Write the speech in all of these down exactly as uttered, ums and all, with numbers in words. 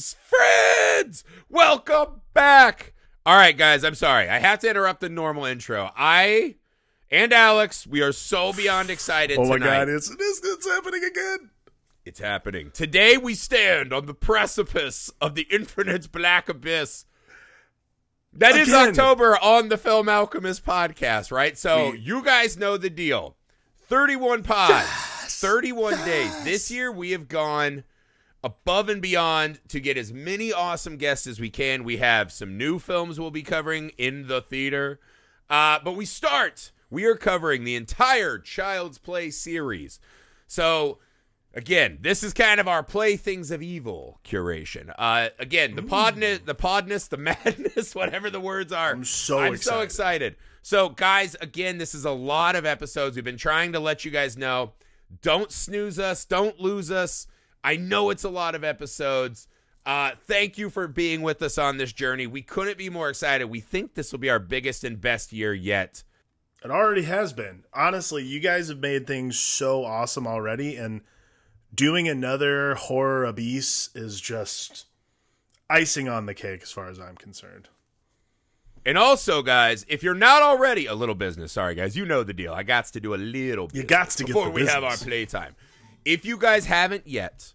Friends, friends, welcome back. All right, guys, I'm sorry. I have to interrupt the normal intro. I and Alex, we are so beyond excited. Oh, my tonight. God, it's, it's, it's happening again. It's happening. Today we stand on the precipice of the infinite black abyss. That again. Is October on the Film Alchemist podcast, right? So we, you guys know the deal. thirty-one pods, yes, thirty-one yes. days. This year we have gone above and beyond to get as many awesome guests as we can. We have some new films we'll be covering in the theater. Uh, but we start, we are covering the entire Child's Play series. So, again, this is kind of our playthings of evil curation. Uh, again, the podness, the podness, the madness, whatever the words are. I'm so I'm excited. so excited. So, guys, again, this is a lot of episodes. We've been trying to let you guys know. Don't snooze us. Don't lose us. I know it's a lot of episodes. Uh, thank you for being with us on this journey. We couldn't be more excited. We think this will be our biggest and best year yet. It already has been. Honestly, you guys have made things so awesome already, and doing another horror abyss is just icing on the cake as far as I'm concerned. And also, guys, if you're not already a little business, sorry, guys, you know the deal. I gots to do a little business. You gots to get the business. Before we have our playtime. If you guys haven't yet,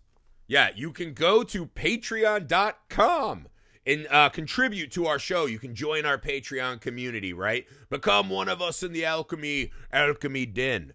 yeah, you can go to patreon dot com and uh, contribute to our show. You can join our Patreon community, right? Become one of us in the alchemy, alchemy den.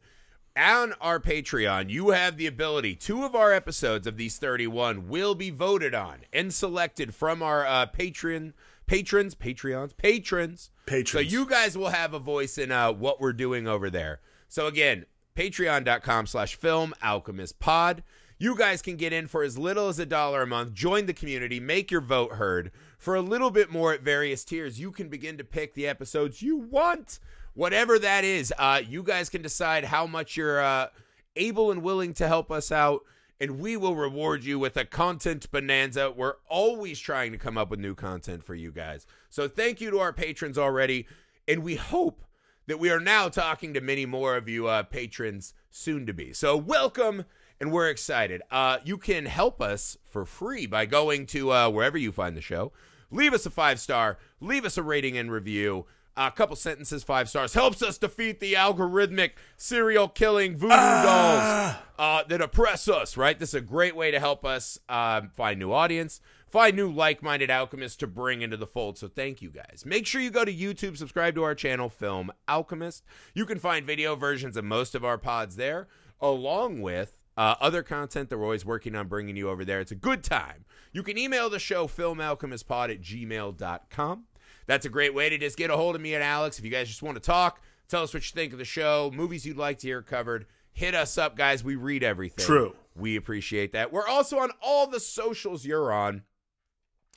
On our Patreon, you have the ability. Two of our episodes of these thirty-one will be voted on and selected from our uh, Patreon patrons, Patreons, patrons. Patrons. So you guys will have a voice in uh, what we're doing over there. So again, patreon dot com slash film alchemist pod. You guys can get in for as little as a dollar a month. Join the community. Make your vote heard. For a little bit more at various tiers, you can begin to pick the episodes you want. Whatever that is, uh, you guys can decide how much you're uh, able and willing to help us out, and we will reward you with a content bonanza. We're always trying to come up with new content for you guys. So thank you to our patrons already, and we hope that we are now talking to many more of you uh, patrons soon to be. So welcome, and we're excited. Uh, you can help us for free by going to uh, wherever you find the show. Leave us a five-star. Leave us a rating and review. A couple sentences, five stars, helps us defeat the algorithmic serial killing voodoo ah. dolls uh, that oppress us, right? This is a great way to help us um, find new audience, find new like-minded alchemists to bring into the fold. So thank you guys. Make sure you go to YouTube, subscribe to our channel, Film Alchemist. You can find video versions of most of our pods there, along with Uh, other content that we're always working on bringing you over there. It's a good time. You can email the show, film alchemist pod at gmail dot com. That's a great way to just get a hold of me and Alex. If you guys just want to talk, tell us what you think of the show, movies you'd like to hear covered, hit us up, guys. We read everything. True. We appreciate that. We're also on all the socials you're on.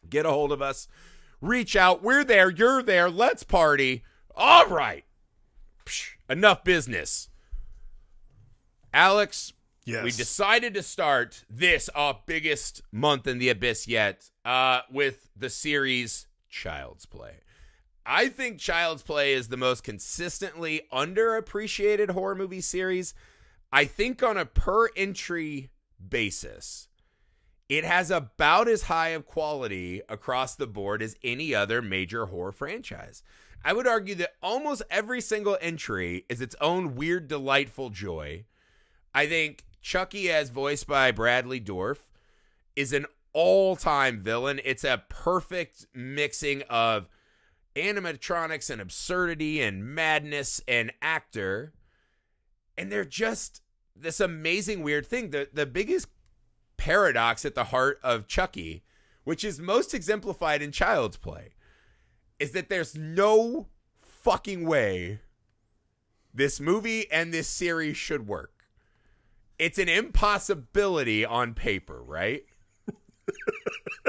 Get a hold of us. Reach out. We're there. You're there. Let's party. All right. Psh, enough business. Alex. Yes. We decided to start this, our biggest month in the abyss yet, uh, with the series Child's Play. I think Child's Play is the most consistently underappreciated horror movie series. I think on a per-entry basis, it has about as high of quality across the board as any other major horror franchise. I would argue that almost every single entry is its own weird, delightful joy. I think Chucky, as voiced by Bradley Dorff, is an all-time villain. It's a perfect mixing of animatronics and absurdity and madness and actor. And they're just this amazing weird thing. The, the biggest paradox at the heart of Chucky, which is most exemplified in Child's Play, is that there's no fucking way this movie and this series should work. It's an impossibility on paper, right?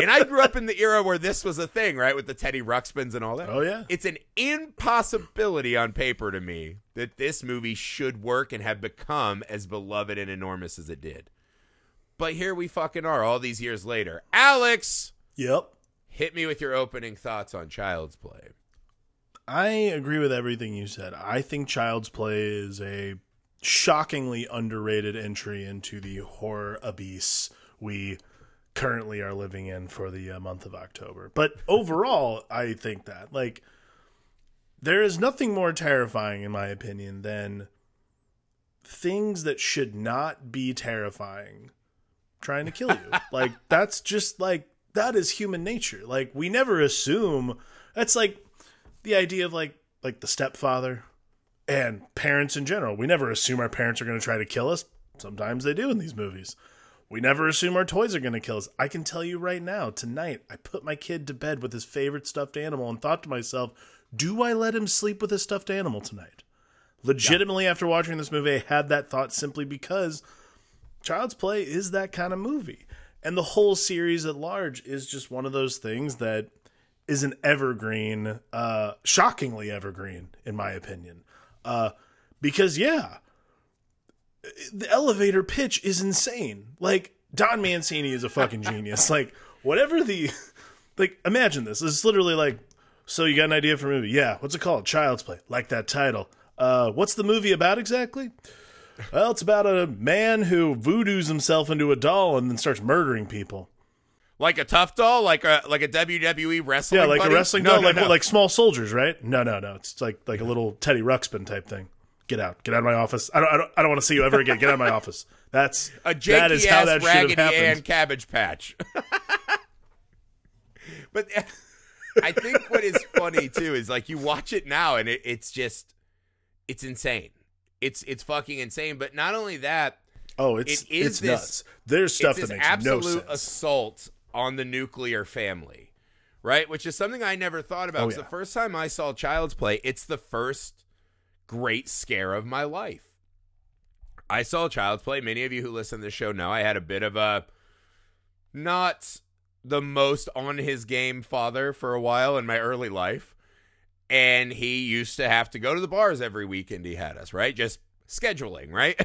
And I grew up in the era where this was a thing, right? With the Teddy Ruxpins and all that. Oh, yeah. It's an impossibility on paper to me that this movie should work and have become as beloved and enormous as it did. But here we fucking are all these years later. Alex! Yep. Hit me with your opening thoughts on Child's Play. I agree with everything you said. I think Child's Play is a shockingly underrated entry into the horror abyss we currently are living in for the uh, month of October. But overall, I think that, like, there is nothing more terrifying, in my opinion, than things that should not be terrifying trying to kill you. Like, that's just, like, that is human nature. Like, we never assume. That's, like, the idea of, like, like the stepfather and parents in general. We never assume our parents are going to try to kill us. Sometimes they do in these movies. We never assume our toys are going to kill us. I can tell you right now, tonight, I put my kid to bed with his favorite stuffed animal and thought to myself, do I let him sleep with a stuffed animal tonight? Legitimately, yeah. After watching this movie, I had that thought simply because Child's Play is that kind of movie. And the whole series at large is just one of those things that is an evergreen, uh, shockingly evergreen, in my opinion. Uh, because, yeah, the elevator pitch is insane. Like, Don Mancini is a fucking genius. Like, whatever the, like, imagine this. It's literally like, so you got an idea for a movie. Yeah. What's it called? Child's Play. Like that title. Uh, what's the movie about exactly? Well, it's about a man who voodoos himself into a doll and then starts murdering people. Like a tough doll? Like a, like a W W E wrestling doll? Yeah, like buddy? a wrestling doll? No, no, like, no. like Small Soldiers, right? No, no, no. It's like, like a little Teddy Ruxpin type thing. Get out. Get out of my office. I don't I don't, I don't want to see you ever again. Get out of my office. That's a that is how that Raggedy Ann Cabbage Patch. But I think what is funny, too, is like you watch it now and it, it's just, it's insane. It's it's fucking insane. But not only that. Oh, it's, it is it's this, nuts. There's stuff that makes no sense. It's absolute assault on the nuclear family, right? Which is something I never thought about. Oh, yeah. The first time I saw Child's Play, it's the first great scare of my life. I saw Child's Play. Many of you who listen to the show know I had a bit of a not the most on his game father for a while in my early life. And he used to have to go to the bars every weekend he had us, right? Just scheduling, right?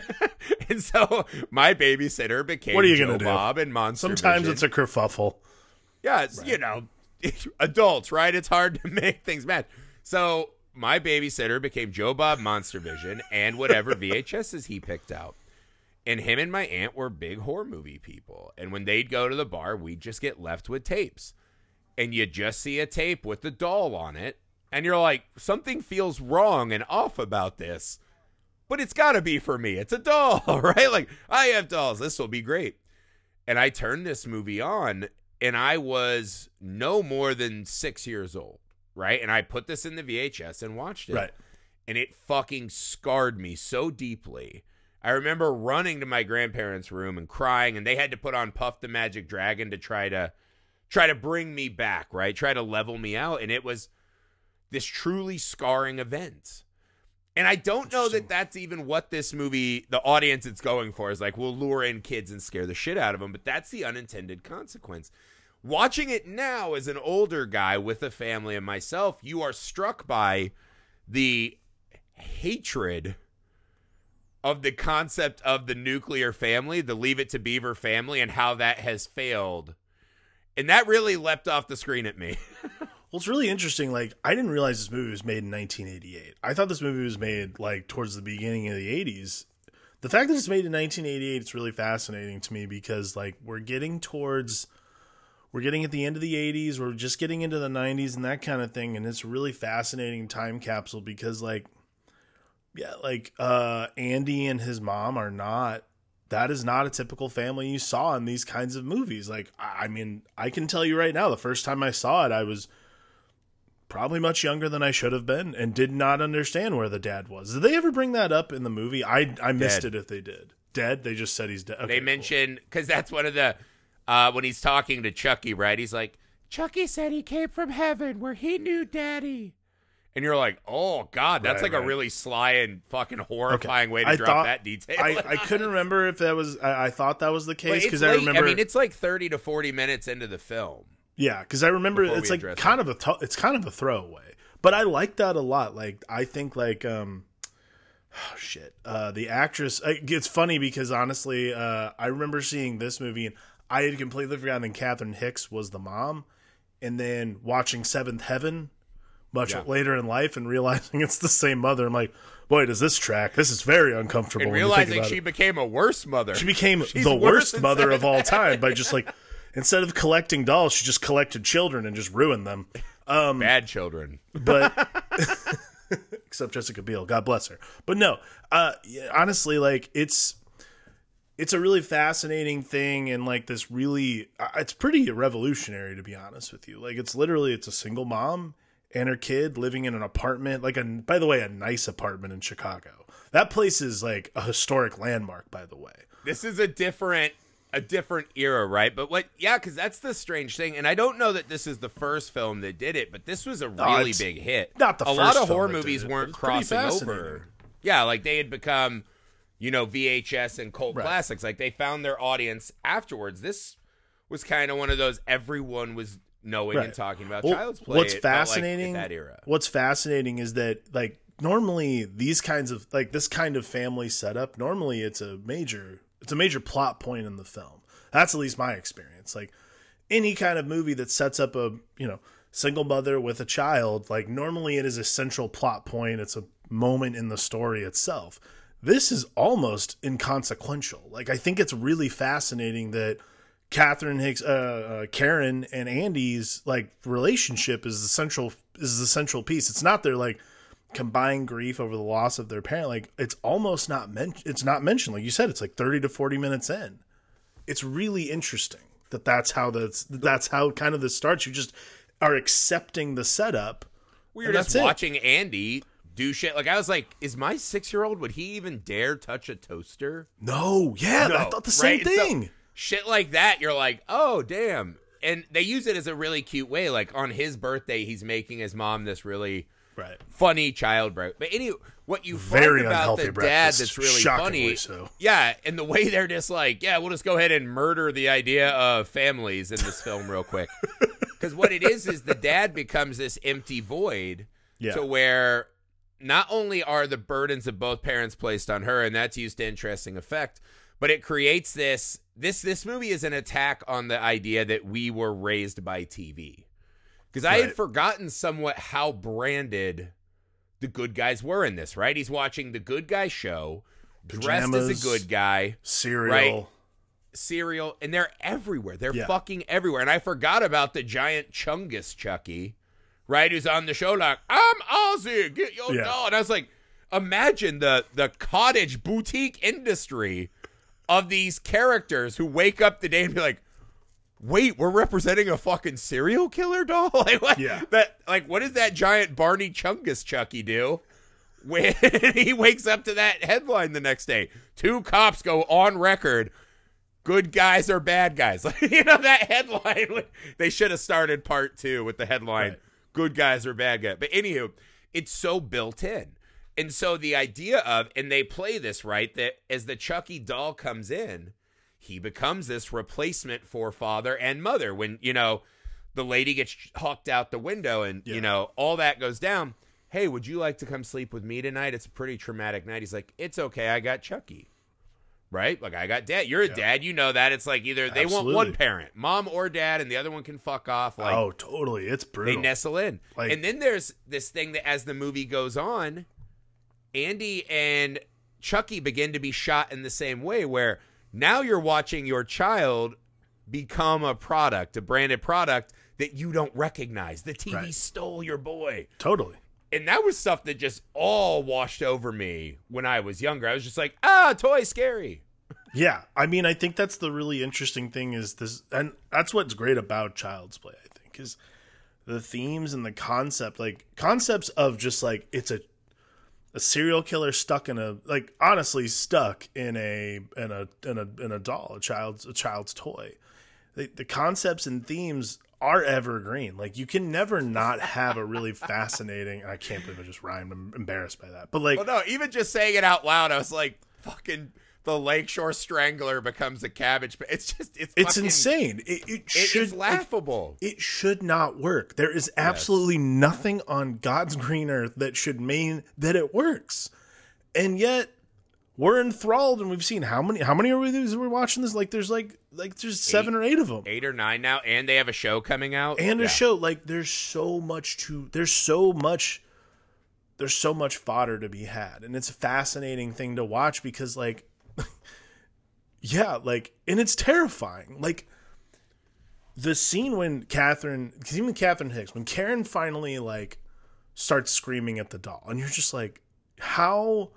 And so my babysitter became what are you Joe gonna do? Bob and Monster Sometimes Vision. It's a kerfuffle. Yeah, it's, right. You know, adults, right? It's hard to make things match. So my babysitter became Joe Bob, Monster Vision, and whatever V H Ses he picked out. And him and my aunt were big horror movie people. And when they'd go to the bar, we'd just get left with tapes. And you just see a tape with the doll on it. And you're like, something feels wrong and off about this. But it's got to be for me. It's a doll, right? Like, I have dolls. This will be great. And I turned this movie on, and I was no more than six years old, right? And I put this in the V H S and watched it. Right. And it fucking scarred me so deeply. I remember running to my grandparents' room and crying, and they had to put on Puff the Magic Dragon to try to try to bring me back, right? Try to level me out. And it was this truly scarring event. And I don't know that that's even what this movie, the audience it's going for, is like, we'll lure in kids and scare the shit out of them. But that's the unintended consequence. Watching it now as an older guy with a family and myself, you are struck by the hatred of the concept of the nuclear family, the Leave It to Beaver family, and how that has failed. And that really leapt off the screen at me. Well, it's really interesting. Like, I didn't realize this movie was made in nineteen eighty-eight. I thought this movie was made, like, towards the beginning of the eighties. The fact that it's made in nineteen eighty-eight is really fascinating to me because, like, we're getting towards, we're getting at the end of the eighties. We're just getting into the nineties and that kind of thing. And it's a really fascinating time capsule because, like, yeah, like, uh, Andy and his mom are not, that is not a typical family you saw in these kinds of movies. Like, I mean, I can tell you right now, the first time I saw it, I was probably much younger than I should have been and did not understand where the dad was. Did they ever bring that up in the movie? I I missed dead. it if they did. Dead? They just said he's dead. Okay, they mentioned, because cool. that's one of the, uh, when he's talking to Chucky, right? He's like, Chucky said he came from heaven where he knew daddy. And you're like, oh, God, that's right, like right. a really sly and fucking horrifying okay. way to I drop thought, that detail. I, I couldn't remember if that was, I, I thought that was the case because I remember. I mean, it's like thirty to forty minutes into the film. Yeah, because I remember it's like kind of a th- it's kind of a throwaway, but I like that a lot. Like I think like um, oh shit, uh, the actress. It's funny because honestly, uh, I remember seeing this movie and I had completely forgotten Catherine Hicks was the mom, and then watching Seventh Heaven much yeah. later in life and realizing it's the same mother. I'm like, boy, does this track? This is very uncomfortable. And realizing when you think about she it. became a worse mother. She became She's the worse worst mother of all time by just like. instead of collecting dolls, she just collected children and just ruined them. Um, Bad children. But except Jessica Biel, God bless her. But no, uh, honestly, like it's it's a really fascinating thing, and like this really, it's pretty revolutionary, to be honest with you. Like it's literally, it's a single mom and her kid living in an apartment, like a, by the way, a nice apartment in Chicago. That place is like a historic landmark, by the way. This is a different, a different era, right? But what, yeah, because that's the strange thing. And I don't know that this is the first film that did it, but this was a really no, big hit. Not the a first lot of horror movies it, weren't crossing over. Yeah, like they had become, you know, V H S and cult right. classics. Like they found their audience afterwards. This was kind of one of those everyone was knowing right. and talking about well, Child's Play. What's fascinating? Like that era. What's fascinating is that like normally these kinds of like this kind of family setup, normally it's a major. It's a major plot point in the film. That's at least my experience. Like any kind of movie that sets up a, you know, single mother with a child, like normally it is a central plot point. It's a moment in the story itself. This is almost inconsequential. Like I think it's really fascinating that Catherine Hicks, uh, uh, Karen and Andy's like relationship is the central is the central piece. It's not their like combined grief over the loss of their parent. Like it's almost not mentioned. It's not mentioned. Like you said, it's like thirty to forty minutes in. It's really interesting that that's how that's, that's how kind of this starts. You just are accepting the setup. We were just watching it. Andy do shit. Like I was like, is my six-year-old, would he even dare touch a toaster? No. Yeah. No, I thought the same right? thing. So, shit like that. You're like, oh damn. And they use it as a really cute way. Like on his birthday, he's making his mom this really, right. funny child break. But anyway, what you Very find about the breakfast. Dad that's really Shockingly funny. So. Yeah, and the way they're just like, yeah, we'll just go ahead and murder the idea of families in this film real quick. Because what it is is the dad becomes this empty void yeah. to where not only are the burdens of both parents placed on her, and that's used to interesting effect, but it creates this, this, this movie is an attack on the idea that we were raised by T V. Because I right. had forgotten somewhat how branded the good guys were in this, right? He's watching the Good Guy show, Pajamas, dressed as a good guy. Cereal. Right? Cereal. And they're everywhere. They're yeah. fucking everywhere. And I forgot about the giant Chungus Chucky, right? Who's on the show like, I'm Ozzy, get your yeah. doll. And I was like, imagine the the cottage boutique industry of these characters who wake up the day and be like, wait, we're representing a fucking serial killer doll? Like what? Yeah. That, like, what does that giant Barney Chungus Chucky do when he wakes up to that headline the next day? Two cops go on record, good guys or bad guys. Like, you know, that headline, they should have started part two with the headline, right. good guys or bad guys. But anywho, it's so built in. And so the idea of, and they play this, right, that as the Chucky doll comes in, he becomes this replacement for father and mother when, you know, the lady gets hucked out the window and, yeah. you know, all that goes down. Hey, would you like to come sleep with me tonight? It's a pretty traumatic night. He's like, it's okay. I got Chucky, right? Like, I got dad. You're a yeah. dad. You know that. It's like either they Absolutely. want one parent, mom or dad, and the other one can fuck off. Like, oh, totally. It's brutal. They nestle in. Like, and then there's this thing that as the movie goes on, Andy and Chucky begin to be shot in the same way where now you're watching your child become a product, a branded product that you don't recognize. The T V right. stole your boy. Totally. And that was stuff that just all washed over me when I was younger. I was just like, ah, toy scary. Yeah. I mean, I think that's the really interesting thing is this. And that's what's great about Child's Play, I think, is the themes and the concept, like concepts of just like it's a, a serial killer stuck in a, like, honestly stuck in a, in a, in a, in a doll, a child's, a child's toy. The, the concepts and themes are evergreen. Like you can never not have a really fascinating, I can't believe I just rhymed. I'm embarrassed by that. But like, well, no, even just saying it out loud, I was like, fucking the Lakeshore Strangler becomes a Cabbage Patch. It's just, it's, it's fucking insane. It, it, it should, is laughable. It, it should not work. There is absolutely yes. nothing on God's green earth that should mean that it works. And yet we're enthralled, and we've seen how many, how many are we, we're watching this? Like there's like, like there's eight, seven or eight of them. Eight or nine now. And they have a show coming out and yeah. a show. Like there's so much to, there's so much, there's so much fodder to be had. And it's a fascinating thing to watch because like, yeah, like, and it's terrifying. Like, the scene when Catherine, even Catherine Hicks, when Karen finally like starts screaming at the doll, and you're just like, how,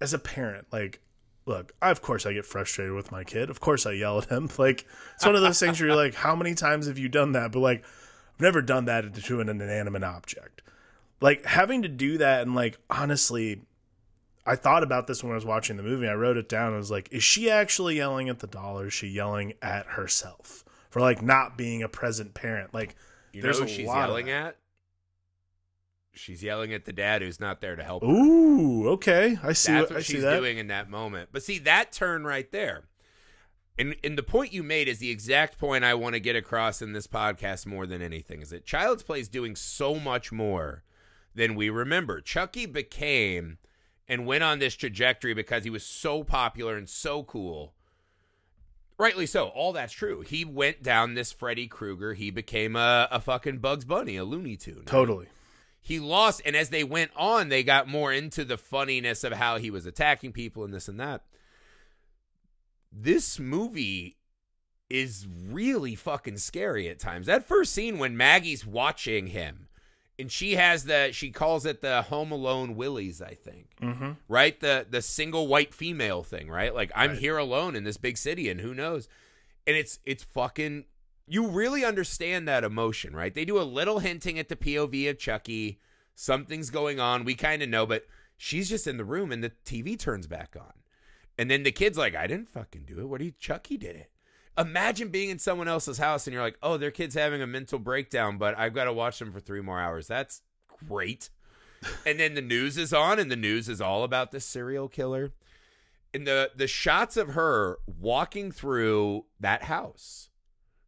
as a parent, like, look, I, of course I get frustrated with my kid. Of course I yell at him. Like, it's one of those things where you're like, how many times have you done that? But like, I've never done that to an inanimate object. Like, having to do that, and like, honestly, I thought about this when I was watching the movie. I wrote it down. I was like, is she actually yelling at the doll, or is she yelling at herself for like not being a present parent? Like, you there's know who a she's lot yelling at. She's yelling at the dad who's not there to help her. Ooh, okay. I see That's what, what I she's see that. doing in that moment. But see, that turn right there. And and the point you made is the exact point I want to get across in this podcast more than anything, is that Child's Play is doing so much more than we remember. Chucky became and went on this trajectory because he was so popular and so cool. Rightly so. All that's true. He went down this Freddy Krueger. He became a, a fucking Bugs Bunny, a Looney Tune. Totally. He lost, and as they went on, they got more into the funniness of how he was attacking people and this and that. This movie is really fucking scary at times. That first scene when Maggie's watching him, and she has the, she calls it the Home Alone Willies, I think, mm-hmm. right? The the single white female thing, right? Like, I'm right. here alone in this big city, and who knows? And it's it's fucking... You really understand that emotion, right? They do a little hinting at the P O V of Chucky. Something's going on. We kind of know, but she's just in the room and the T V turns back on. And then the kid's like, I didn't fucking do it. What do you, Chucky did it. Imagine being in someone else's house and you're like, oh, their kid's having a mental breakdown, but I've got to watch them for three more hours. That's great. And then the news is on, and the news is all about this serial killer. And the, the shots of her walking through that house,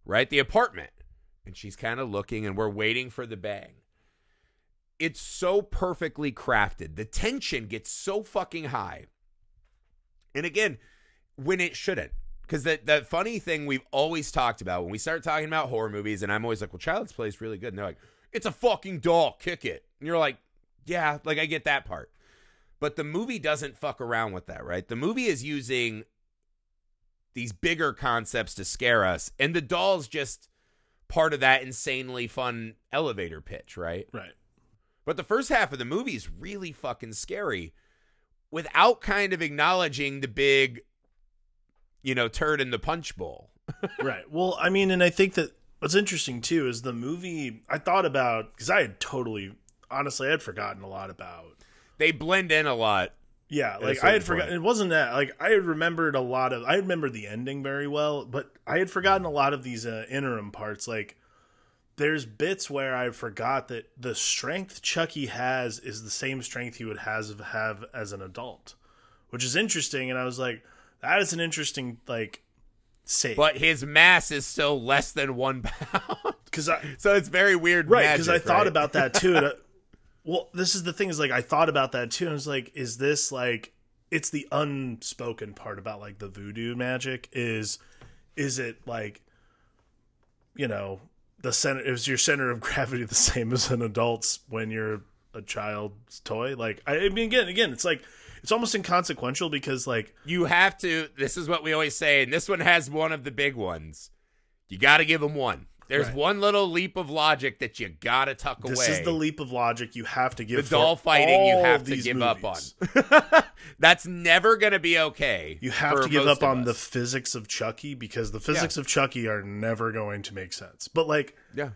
right? The apartment. And she's kind of looking, and we're waiting for the bang. It's so perfectly crafted. The tension gets so fucking high. And again, when it shouldn't. Because the, the funny thing we've always talked about, when we start talking about horror movies, and I'm always like, well, Child's Play is really good. And they're like, it's a fucking doll. Kick it. And you're like, yeah, like I get that part. But the movie doesn't fuck around with that, right? The movie is using these bigger concepts to scare us. And the doll's just part of that insanely fun elevator pitch, right? Right. But the first half of the movie is really fucking scary without kind of acknowledging the big, you know, turd in the punch bowl. Right. Well, I mean, and I think that what's interesting too is the movie, I thought about, because I had totally, honestly, I had forgotten a lot about. They blend in a lot. Yeah, like I had forgotten. It wasn't that. Like I had remembered a lot of. I remembered the ending very well, but I had forgotten a lot of these uh, interim parts. Like there's bits where I forgot that the strength Chucky has is the same strength he would has have as an adult, which is interesting. And I was like, that is an interesting like save. But his mass is still less than one pound. Because so it's very weird, right? Because I right? thought about that too. And I, Well, this is the thing is like, I thought about that too. And I was like, is this like, it's the unspoken part about like the voodoo magic is, is it like, you know, the center is your center of gravity the same as an adult's when you're a child's toy? Like, I mean, again, again, it's like, it's almost inconsequential because like you have to, this is what we always say. And this one has one of the big ones. You got to give them one. There's right. one little leap of logic that you gotta tuck this away. This is the leap of logic you have to give. The doll fighting you have to give movies. up on. That's never gonna be okay. You have to give up on us. the physics of Chucky, because the physics yeah. of Chucky are never going to make sense. But like, yeah,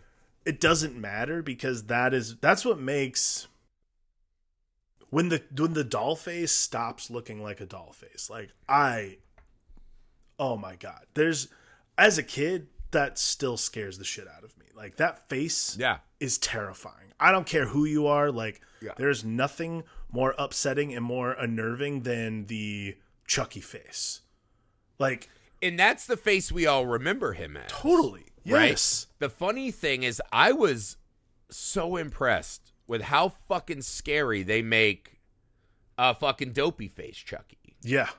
it doesn't matter because that is that's what makes when the when the doll face stops looking like a doll face. Like I, oh my god, there's as a kid. That still scares the shit out of me. Like that face yeah. is terrifying. I don't care who you are. Like yeah. there's nothing more upsetting and more unnerving than the Chucky face. Like, and that's the face we all remember him as. Totally. Yes. Right? The funny thing is I was so impressed with how fucking scary they make a fucking dopey face Chucky. Yeah.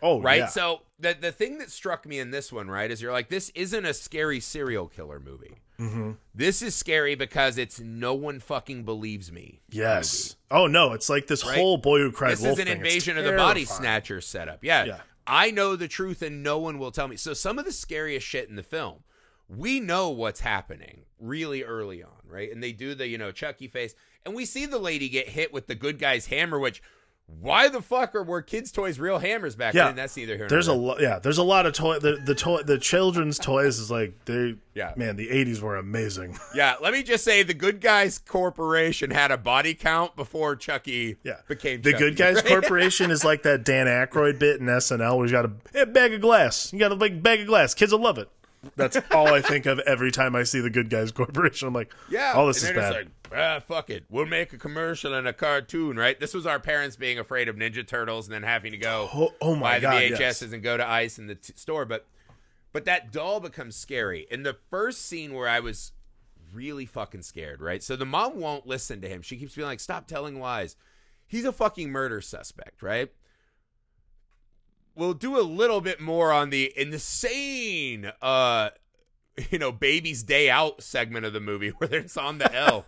Oh, right. Yeah. So the the thing that struck me in this one, right, is you're like, this isn't a scary serial killer movie. Mm-hmm. This is scary because it's no one fucking believes me. Yes. Movie. Oh no, it's like this right? whole boy who cried wolf thing. This is an thing. Invasion of the Body Snatcher setup. Yeah, yeah. I know the truth and no one will tell me. So some of the scariest shit in the film we know what's happening really early on, right? And they do the, you know, Chucky face. And we see the lady get hit with the good guy's hammer, which, why the fuck are were kids' toys real hammers back yeah. then? That's neither here nor There's there. a lot, yeah. There's a lot of toy. The the toy, the children's toys is like they. Yeah, man, the eighties were amazing. Yeah, let me just say, the Good Guys Corporation had a body count before Chucky yeah. became the Chucky, Good Guys right? Corporation is like that Dan Aykroyd bit in S N L where he's got a hey, bag of glass. You got a big bag of glass. Kids will love it. That's all I think of every time I see the Good Guys Corporation. I'm like, yeah, all this is bad. Like, ah, fuck it. We'll make a commercial and a cartoon, right? This was our parents being afraid of Ninja Turtles and then having to go oh, oh my buy God, the V H Ses yes. and go to ICE in the t store. But but that doll becomes scary. In the first scene where I was really fucking scared, right? So the mom won't listen to him. She keeps being like, stop telling lies. He's a fucking murder suspect, right? We'll do a little bit more on the insane, uh, you know, Baby's Day Out segment of the movie where it's on the L.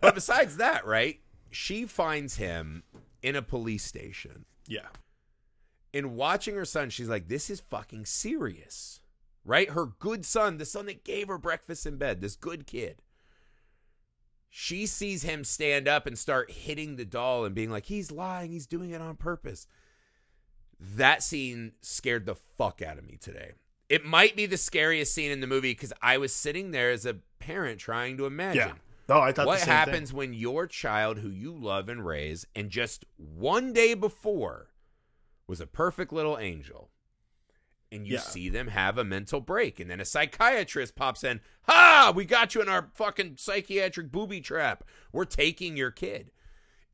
But besides that, right, she finds him in a police station. Yeah. And watching her son, she's like, this is fucking serious, right? Her good son, the son that gave her breakfast in bed, this good kid. She sees him stand up and start hitting the doll and being like, he's lying, he's doing it on purpose. That scene scared the fuck out of me today. It might be the scariest scene in the movie because I was sitting there as a parent trying to imagine. Yeah. No, I thought what the same happens thing. When your child who you love and raise and just one day before was a perfect little angel and you yeah. see them have a mental break and then a psychiatrist pops in. Ha! We got you in our fucking psychiatric booby trap. We're taking your kid.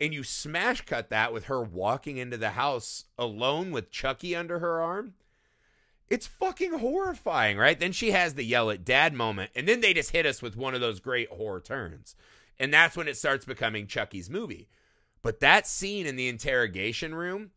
And you smash cut that with her walking into the house alone with Chucky under her arm. It's fucking horrifying, right? Then she has the yell at dad moment. And then they just hit us with one of those great horror turns. And that's when it starts becoming Chucky's movie. But that scene in the interrogation room,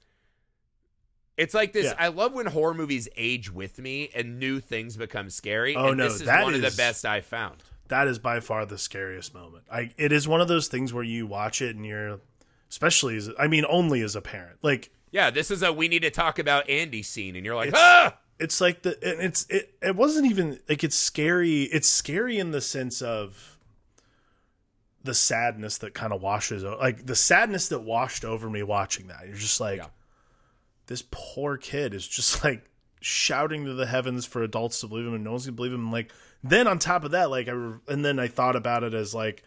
it's like this. Yeah. I love when horror movies age with me and new things become scary. Oh, and no, this is that one is... of the best I've found. That is by far the scariest moment. I, it is one of those things where you watch it and you're... Especially, as, I mean, only as a parent. Like, yeah, this is a we need to talk about Andy scene, and you're like, it's, ah, it's like the and it's it. It wasn't even like it's scary. It's scary in the sense of the sadness that kind of washes, like the sadness that washed over me watching that. You're just like, yeah. this poor kid is just like shouting to the heavens for adults to believe him, and no one's gonna believe him. And like, then on top of that, like, I and then I thought about it as like,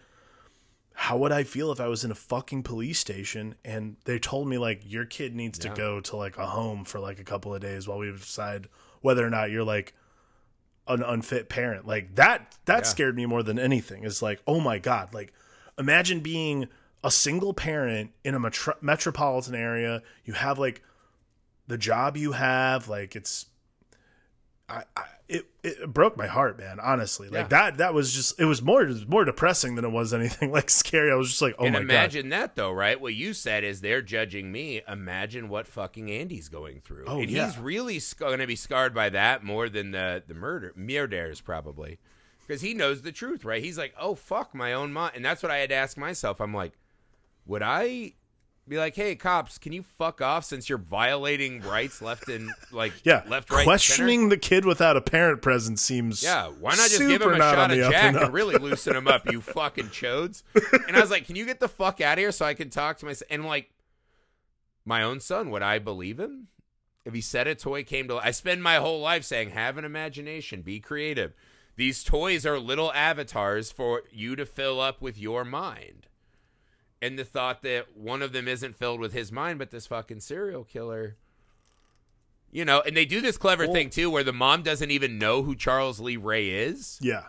how would I feel if I was in a fucking police station and they told me like your kid needs yeah. to go to like a home for like a couple of days while we decide whether or not you're like an unfit parent? Like that, that yeah. scared me more than anything. It's like, oh my God. Like imagine being a single parent in a metro metropolitan area. You have like the job you have, like it's, I, I it, it broke my heart, man, honestly. Like yeah. that that was just it was more it was more depressing than it was anything like scary. I was just like, oh and my imagine God. That though, right? What you said is they're judging me. Imagine what fucking Andy's going through. Oh, and yeah. he's really going to be scarred by that more than the the murder murders probably. Cuz he knows the truth, right? He's like, "Oh fuck, my own mom." And that's what I had to ask myself. I'm like, would I be like, hey, cops, can you fuck off since you're violating rights left and like yeah. left, right, questioning center? The kid without a parent present seems yeah. Why not just give him a shot of Jack and, and really loosen him up, you fucking chodes? And I was like, can you get the fuck out of here so I can talk to my son? And like, my own son, would I believe him if he said a toy came to life? I spend my whole life saying, have an imagination, be creative. These toys are little avatars for you to fill up with your mind. And the thought that one of them isn't filled with his mind, but this fucking serial killer, you know, and they do this clever cool. thing too, where the mom doesn't even know who Charles Lee Ray is. Yeah.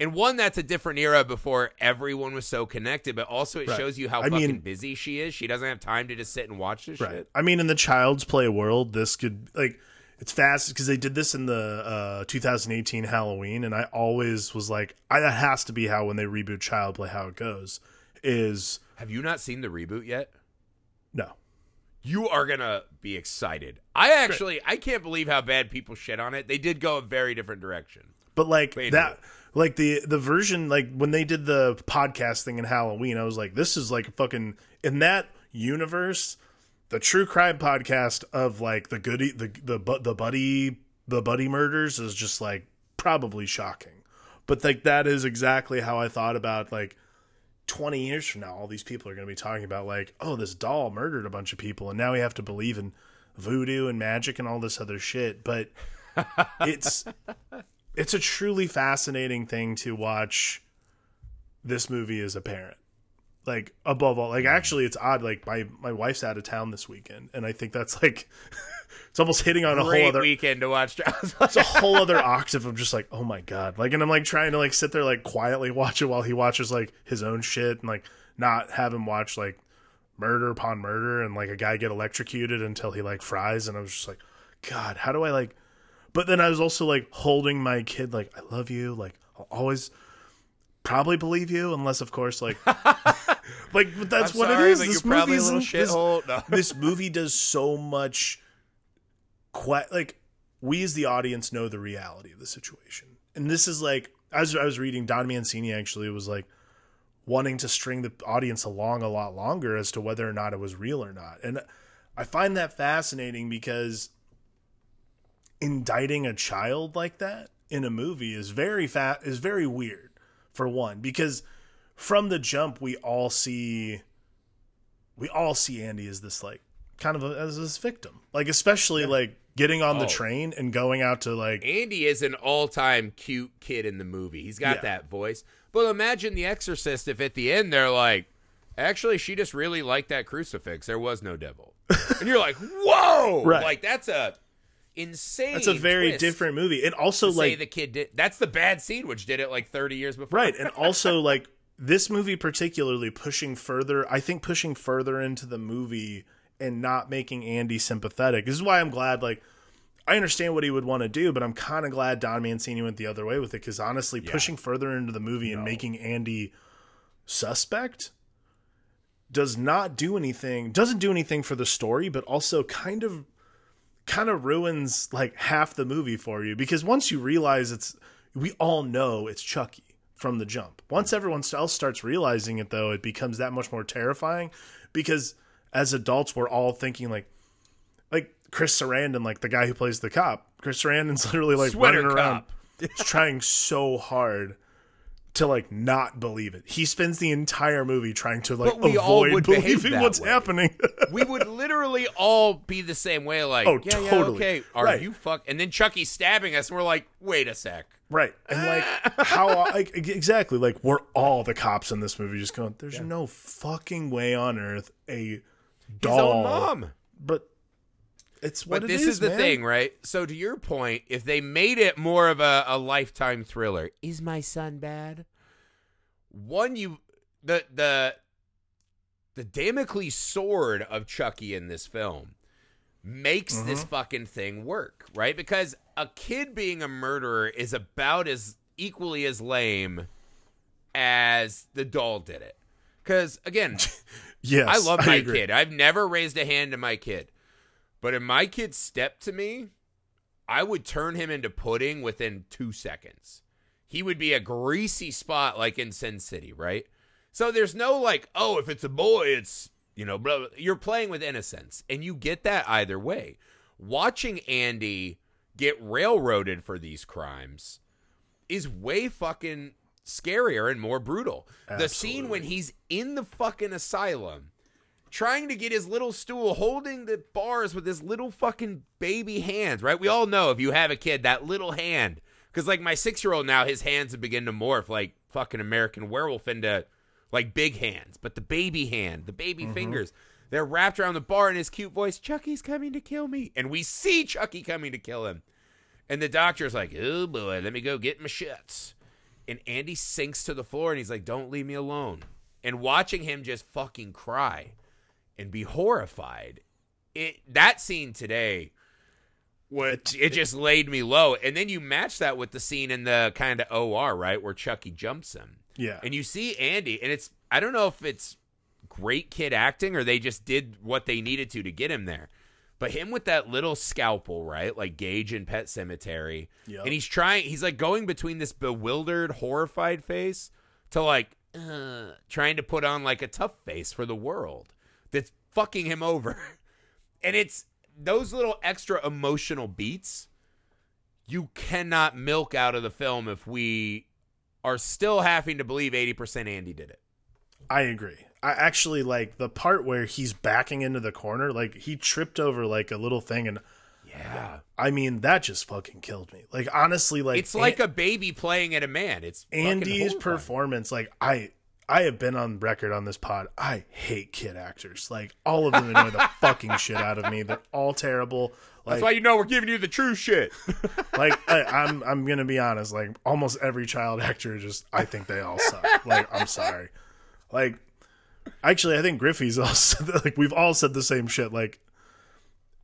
And one, that's a different era before everyone was so connected, but also it right. shows you how I fucking mean, busy she is. She doesn't have time to just sit and watch this right. shit. I mean, in the Child's Play world, this could like, it's fast because they did this in the uh, two thousand eighteen Halloween. And I always was like, I, that has to be how, when they reboot Child's Play, how it goes is, have you not seen the reboot yet? No. You are going to be excited. I actually, Great. I can't believe how bad people shit on it. They did go a very different direction. But like Wait that, like the, the version, like when they did the podcast thing in Halloween, I was like, this is like a fucking, in that universe, the true crime podcast of like the goody, the, the, the buddy, the buddy murders is just like probably shocking. But like that is exactly how I thought about like twenty years from now, all these people are going to be talking about like, oh, this doll murdered a bunch of people, and now we have to believe in voodoo and magic and all this other shit. But it's it's a truly fascinating thing to watch this movie as a parent. Like above all, like actually it's odd. Like my, my wife's out of town this weekend, and I think that's like it's almost hitting on a Great whole other weekend to watch. It's a whole other octave of just like, oh my God. Like, and I'm like trying to like sit there, like quietly watch it while he watches like his own shit, and like not have him watch like murder upon murder and like a guy get electrocuted until he like fries. And I was just like, God, how do I like, but then I was also like holding my kid, like, I love you. Like I'll always probably believe you, unless of course like like but that's I'm what sorry, it is. This movie, is this, no. This movie does so much. Quite like we as the audience know the reality of the situation, and this is like as I was reading, Don Mancini actually was like wanting to string the audience along a lot longer as to whether or not it was real or not, and I find that fascinating because indicting a child like that in a movie is very fat is very weird. For one, because from the jump, we all see, we all see Andy as this like kind of a, as this victim, like especially yeah. like getting on oh. the train and going out to like. Andy is an all-time cute kid in the movie. He's got yeah. that voice. But imagine The Exorcist if at the end they're like, actually, she just really liked that crucifix. There was no devil, and you're like, whoa, right. like that's a. Insane. That's a very different movie, and also like say the kid did. That's The Bad Seed, which did it like thirty years before, right? And also like this movie, particularly pushing further, I think pushing further into the movie and not making Andy sympathetic. This is why I'm glad. Like I understand what he would want to do, but I'm kind of glad Don Mancini went the other way with it because honestly, yeah. pushing further into the movie no. and making Andy suspect does not do anything. Doesn't do anything for the story, but also kind of. kind of ruins like half the movie for you because once you realize it's we all know it's Chucky from the jump. Once everyone else starts realizing it though, it becomes that much more terrifying because as adults we're all thinking like like Chris Sarandon, like the guy who plays the cop. Chris Sarandon's literally like Sweater running around trying so hard to like not believe it. He spends the entire movie trying to like avoid believing what's way. happening. We would literally all be the same way. Like, oh, yeah, totally. Yeah, okay, are right. you fuck? And then Chucky's stabbing us. And we're like, wait a sec. Right. And like, how like, exactly? Like, we're all the cops in this movie just going, there's yeah. no fucking way on earth a doll. His own mom. But it's what but it this is, is the man. thing, right? So to your point, if they made it more of a, a lifetime thriller, is my son bad? One, you the the the Damocles sword of Chucky in this film makes mm-hmm. this fucking thing work, right? Because a kid being a murderer is about as equally as lame as the doll did it. Because again, yes, I love my I agree. kid. I've never raised a hand to my kid. But if my kid stepped to me, I would turn him into pudding within two seconds. He would be a greasy spot like in Sin City, right? So there's no like, oh, if it's a boy, it's, you know, blah, blah. You're playing with innocence. And you get that either way. Watching Andy get railroaded for these crimes is way fucking scarier and more brutal. Absolutely. The scene when he's in the fucking asylum trying to get his little stool, holding the bars with his little fucking baby hands, right? We all know if you have a kid, that little hand. Because, like, my six-year-old now, his hands have begun to morph like fucking American Werewolf into, like, big hands. But the baby hand, the baby mm-hmm. fingers, they're wrapped around the bar in his cute voice, Chucky's coming to kill me. And we see Chucky coming to kill him. And the doctor's like, oh, boy, let me go get my shits. And Andy sinks to the floor, and he's like, don't leave me alone. And watching him just fucking cry and be horrified. It that scene today, what it just laid me low. And then you match that with the scene in the kind of O R, right, where Chucky jumps him. Yeah. And you see Andy, and it's I don't know if it's great kid acting or they just did what they needed to to get him there. But him with that little scalpel, right, like Gage in Pet Sematary. Yep. And he's trying he's like going between this bewildered, horrified face to like uh, trying to put on like a tough face for the world. That's fucking him over. And it's those little extra emotional beats you cannot milk out of the film if we are still having to believe eighty percent Andy did it. I agree. I actually like the part where he's backing into the corner. Like he tripped over like a little thing and yeah, I mean, that just fucking killed me. Like, honestly, like it's like a baby playing at a man. It's Andy's performance. Like I, I have been on record on this pod. I hate kid actors. Like all of them annoy the fucking shit out of me. They're all terrible. Like, that's why, you know, we're giving you the true shit. Like I, I'm, I'm going to be honest. Like almost every child actor, just, I think they all suck. Like, I'm sorry. Like, actually, I think Griffey's also like, we've all said the same shit. Like,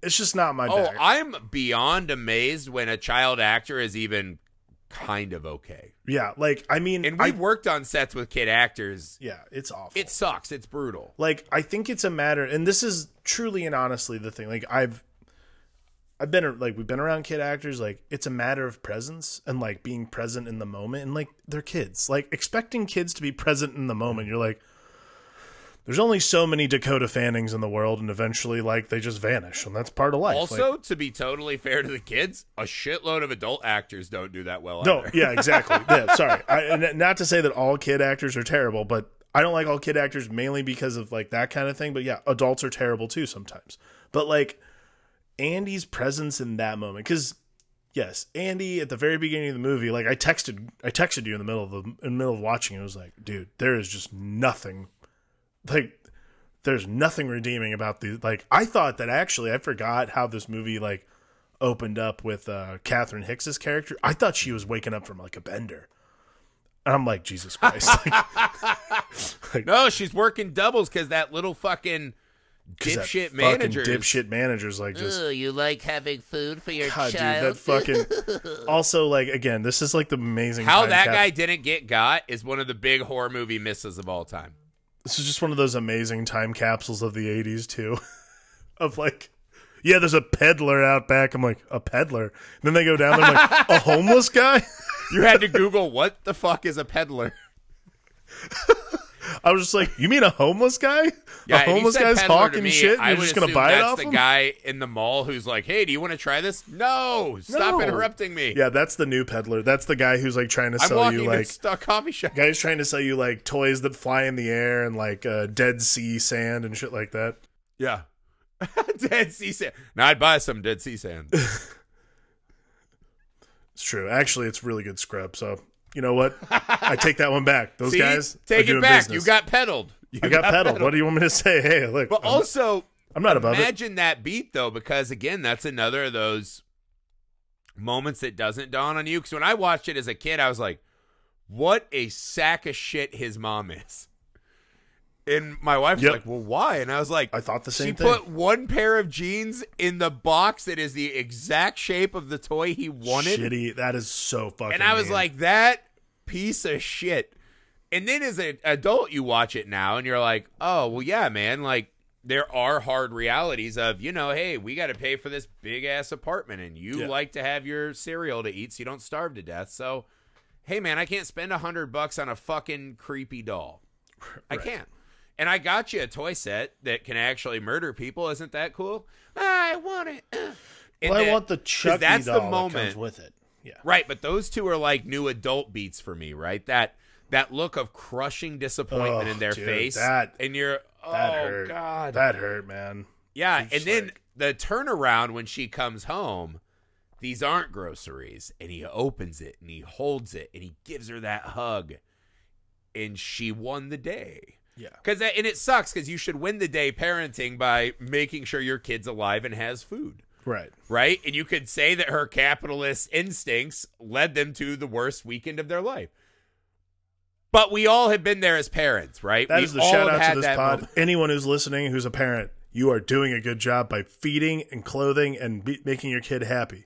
it's just not my bag. Oh, I'm beyond amazed when a child actor is even kind of okay. Yeah, like, I mean... And we've I, worked on sets with kid actors. Yeah, it's awful. It sucks. It's brutal. Like, I think it's a matter... And this is truly and honestly the thing. Like, I've... I've been... Like, we've been around kid actors. Like, it's a matter of presence and, like, being present in the moment. And, like, they're kids. Like, expecting kids to be present in the moment. You're like... There's only so many Dakota Fannings in the world, and eventually, like, they just vanish, and that's part of life. Also, like, to be totally fair to the kids, a shitload of adult actors don't do that well no, either. Yeah, exactly. Yeah, sorry. I, not to say that all kid actors are terrible, but I don't like all kid actors mainly because of, like, that kind of thing. But, yeah, adults are terrible, too, sometimes. But, like, Andy's presence in that moment, because, yes, Andy, at the very beginning of the movie, like, I texted I texted you in the middle of the, in the middle of watching it. I was like, dude, there is just nothing... Like, there's nothing redeeming about the, like, I thought that actually, I forgot how this movie, like, opened up with uh, Catherine Hicks's character. I thought she was waking up from, like, a bender. And I'm like, Jesus Christ. Like, like, no, she's working doubles because that little fucking dipshit manager. Dipshit manager's like, just. Ooh, you like having food for your God, child? Dude, that fucking. Also, like, again, this is, like, the amazing. How that Catherine... guy didn't get got is one of the big horror movie misses of all time. This is just one of those amazing time capsules of the eighties, too. Of like, yeah, there's a peddler out back. I'm like, a peddler? And then they go down there, I'm like, a homeless guy? You had to Google, what the fuck is a peddler? I was just like, you mean a homeless guy? Yeah, a homeless guy's hawking shit and I you're just going to buy it off him? That's the guy in the mall who's like, hey, do you want to try this? No, stop no. interrupting me. Yeah, that's the new peddler. That's the guy who's like trying to I'm sell you like a coffee shop. Guy's trying to sell you like toys that fly in the air and like uh, Dead Sea sand and shit like that. Yeah. Dead Sea sand. Now I'd buy some Dead Sea sand. It's true. Actually, it's really good scrub, so... You know what? I take that one back. Those See, guys take are doing it back. Business. You got peddled. You I got, got peddled. peddled. What do you want me to say? Hey, look. But I'm also, not, I'm not above it. Imagine that beat though, because again, that's another of those moments that doesn't dawn on you. Because when I watched it as a kid, I was like, "What a sack of shit his mom is." And my wife was yep. like, "Well, why?" And I was like, "I thought the same she thing." She put one pair of jeans in the box that is the exact shape of the toy he wanted. Shitty. That is so fucking. And I was mean. like, "That piece of shit." And then as an adult, you watch it now, and you're like, "Oh, well, yeah, man. Like, there are hard realities of, you know, hey, we got to pay for this big ass apartment, and you yeah. like to have your cereal to eat, so you don't starve to death. So, hey, man, I can't spend a hundred bucks on a fucking creepy doll. Right. I can't." And I got you a toy set that can actually murder people. Isn't that cool? I want it. And well, I that, want the Chucky that's doll the moment. that comes with it. Yeah. Right, but those two are like new adult beats for me, right? That that look of crushing disappointment oh, in their dude, face. That, and you're, oh, that hurt. God. That hurt, man. Yeah, it's and like... then the turnaround when she comes home, these aren't groceries. And he opens it, and he holds it, and he gives her that hug. And she won the day. Yeah, because and it sucks because you should win the day parenting by making sure your kid's alive and has food. Right. Right. And you could say that her capitalist instincts led them to the worst weekend of their life. But we all have been there as parents, right? That we is the shout out to this pod. Moment. Anyone who's listening who's a parent, you are doing a good job by feeding and clothing and be making your kid happy.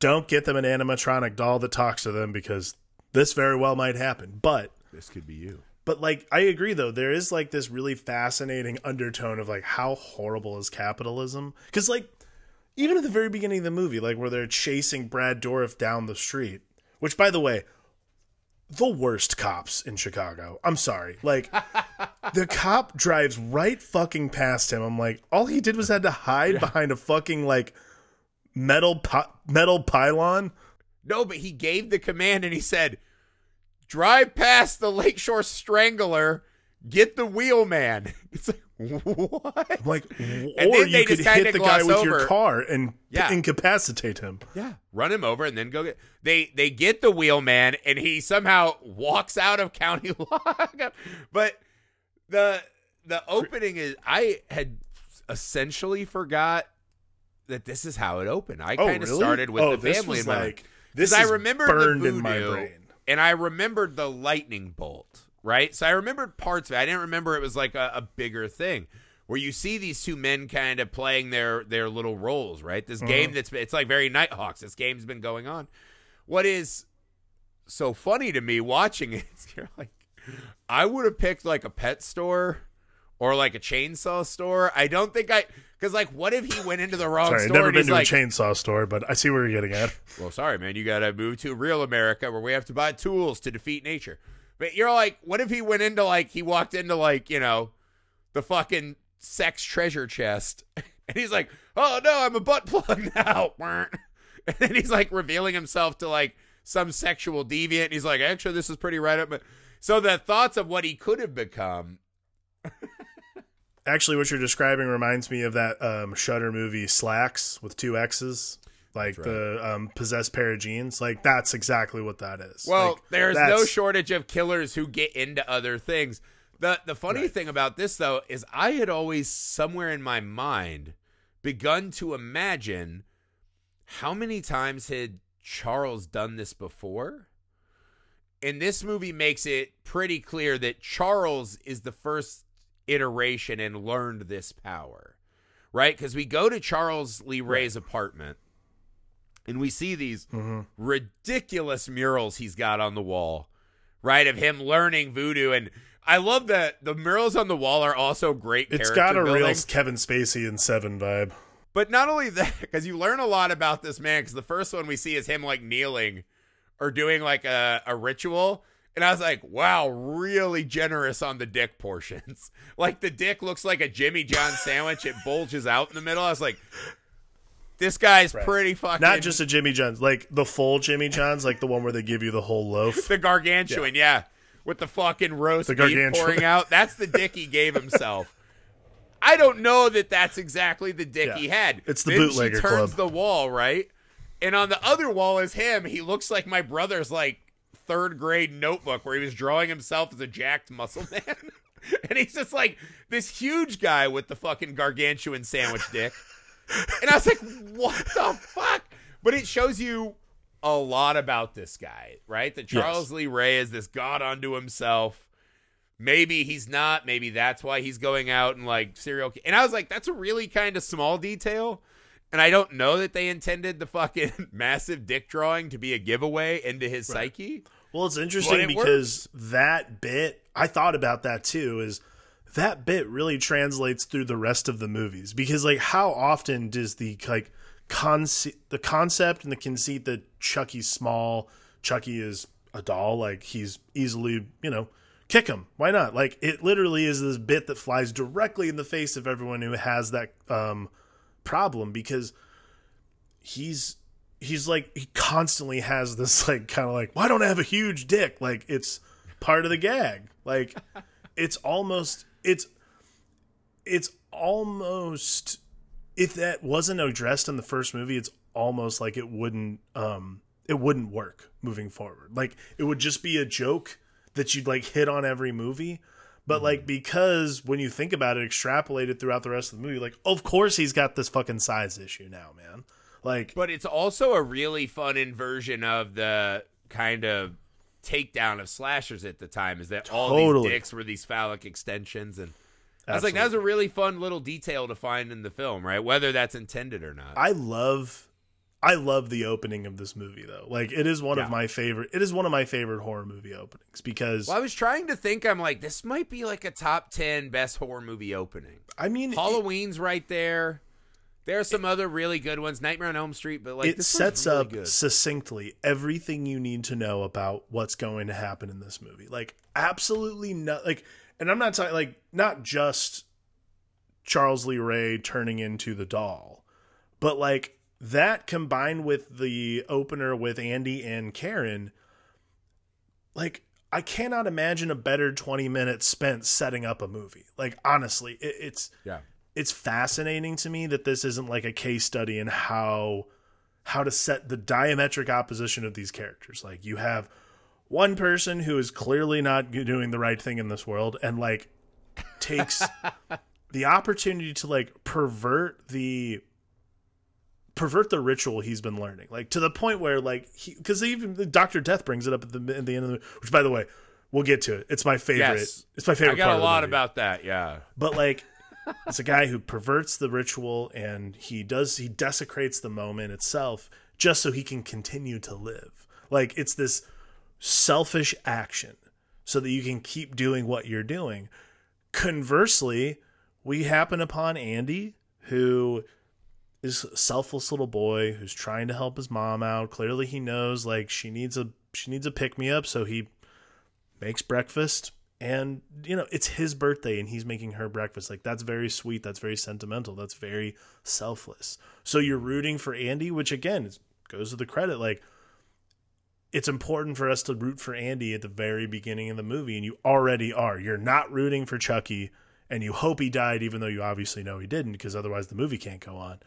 Don't get them an animatronic doll that talks to them because this very well might happen. But this could be you. But, like, I agree, though. There is, like, this really fascinating undertone of, like, how horrible is capitalism? Because, like, even at the very beginning of the movie, like, where they're chasing Brad Dourif down the street, which, by the way, the worst cops in Chicago. I'm sorry. Like, the cop drives right fucking past him. I'm like, all he did was had to hide yeah. behind a fucking, like, metal pi- metal pylon. No, but he gave the command and he said... drive past the Lakeshore Strangler, get the Wheelman. It's like, what? Like, or and then they you just could hit the guy with over. your car and yeah. incapacitate him. Yeah, run him over and then go get. They they get the Wheelman, and he somehow walks out of county lockup. But the the opening is, I had essentially forgot that this is how it opened. I oh, kind of really? started with oh, the family in my like, this is I remembered burned the voodoo, in my brain, and I remembered the lightning bolt. Right? So I remembered parts of it. I didn't remember it was like a, a bigger thing where you see these two men kind of playing their, their little roles, right? This mm-hmm. game that's, it's like very Nighthawks. This game's been going on. What is so funny to me watching it is you're like, I would have picked like a pet store or like a chainsaw store. I don't think I, because like, what if he went into the wrong sorry, store? I've never been to like, a chainsaw store, but I see where you're getting at. Well, sorry, man. You got to move to real America where we have to buy tools to defeat nature. But you're like, what if he went into like, he walked into like, you know, the fucking sex treasure chest. And he's like, oh no, I'm a butt plug now. And then he's like revealing himself to like some sexual deviant. And he's like, actually, this is pretty right up. But so the thoughts of what he could have become. Actually, what you're describing reminds me of that um, Shudder movie Slacks with two X's. Like right. the um, possessed pair of jeans. Like, that's exactly what that is. Well, like, there's that's... no shortage of killers who get into other things. The The funny right. thing about this, though, is I had always somewhere in my mind begun to imagine how many times had Charles done this before. And this movie makes it pretty clear that Charles is the first iteration and learned this power, right? Because we go to Charles Lee Ray's right. apartment. And we see these mm-hmm. ridiculous murals he's got on the wall, right? Of him learning voodoo. And I love that the murals on the wall are also great. It's got a building. Real Kevin Spacey and Seven vibe. But not only that, because you learn a lot about this man, because the first one we see is him like kneeling or doing like a, a ritual. And I was like, wow, really generous on the dick portions. Like the dick looks like a Jimmy John sandwich. It bulges out in the middle. I was like... This guy's right. pretty fucking... Not just a Jimmy John's, like the full Jimmy John's, like the one where they give you the whole loaf. The gargantuan, yeah. yeah. With the fucking roast the beef pouring out. That's the dick he gave himself. I don't know that that's exactly the dick yeah. he had. It's the then bootlegger she turns club. The wall, right? And on the other wall is him. He looks like my brother's like third grade notebook where he was drawing himself as a jacked muscle man. And he's just like this huge guy with the fucking gargantuan sandwich dick. And I was like, what the fuck? But it shows you a lot about this guy, right? That Charles yes. Lee Ray is this god unto himself. Maybe he's not. Maybe that's why he's going out and like serial. And I was like, that's a really kind of small detail. And I don't know that they intended the fucking massive dick drawing to be a giveaway into his right. psyche. Well, it's interesting it because works. That bit, I thought about that too, is... That bit really translates through the rest of the movies because, like, how often does the like conce- the concept and the conceit that Chucky's small, Chucky is a doll, like he's easily, you know, kick him. Why not? Like, it literally is this bit that flies directly in the face of everyone who has that um, problem because he's he's like he constantly has this like kind of like why don't I have a huge dick? Like, it's part of the gag. Like, it's almost. It's it's almost if that wasn't addressed in the first movie, it's almost like it wouldn't um it wouldn't work moving forward. Like it would just be a joke that you'd like hit on every movie. But mm-hmm. like because when you think about it, extrapolated throughout the rest of the movie, like of course he's got this fucking size issue now, man. Like But it's also a really fun inversion of the kind of takedown of slashers at the time is that totally. all these dicks were these phallic extensions. And I was Absolutely. like, that was a really fun little detail to find in the film, right? Whether that's intended or not. I love, I love the opening of this movie though. Like it is one yeah. of my favorite, it is one of my favorite horror movie openings because well, I was trying to think, I'm like, this might be like a top ten best horror movie opening. I mean, Halloween's it, right there. There are some it, other really good ones, Nightmare on Elm Street, but like it this sets really up good. succinctly everything you need to know about what's going to happen in this movie. Like absolutely not like, and I'm not talking like not just Charles Lee Ray turning into the doll, but like that combined with the opener with Andy and Karen, like I cannot imagine a better twenty minutes spent setting up a movie. Like, honestly, it, it's yeah. it's fascinating to me that this isn't like a case study in how how to set the diametric opposition of these characters. Like, you have one person who is clearly not doing the right thing in this world and, like, takes the opportunity to, like, pervert the pervert the ritual he's been learning, like, to the point where, like, he, because even Doctor Death brings it up at the, at the end of the, which, by the way, we'll get to it. It's my favorite. Yes. It's my favorite. I got part a lot about that. Yeah. But, like, it's a guy who perverts the ritual, and he does, he desecrates the moment itself just so he can continue to live. Like, it's this selfish action so that you can keep doing what you're doing. Conversely, we happen upon Andy, who is a selfless little boy who's trying to help his mom out. Clearly he knows, like, she needs a she needs a pick-me-up, so he makes breakfast. And, you know, it's his birthday, and he's making her breakfast. Like, that's very sweet. That's very sentimental. That's very selfless. So you're rooting for Andy, which, again, is, goes to the credit. Like, it's important for us to root for Andy at the very beginning of the movie, and you already are. You're not rooting for Chucky, and you hope he died, even though you obviously know he didn't, because otherwise the movie can't go on.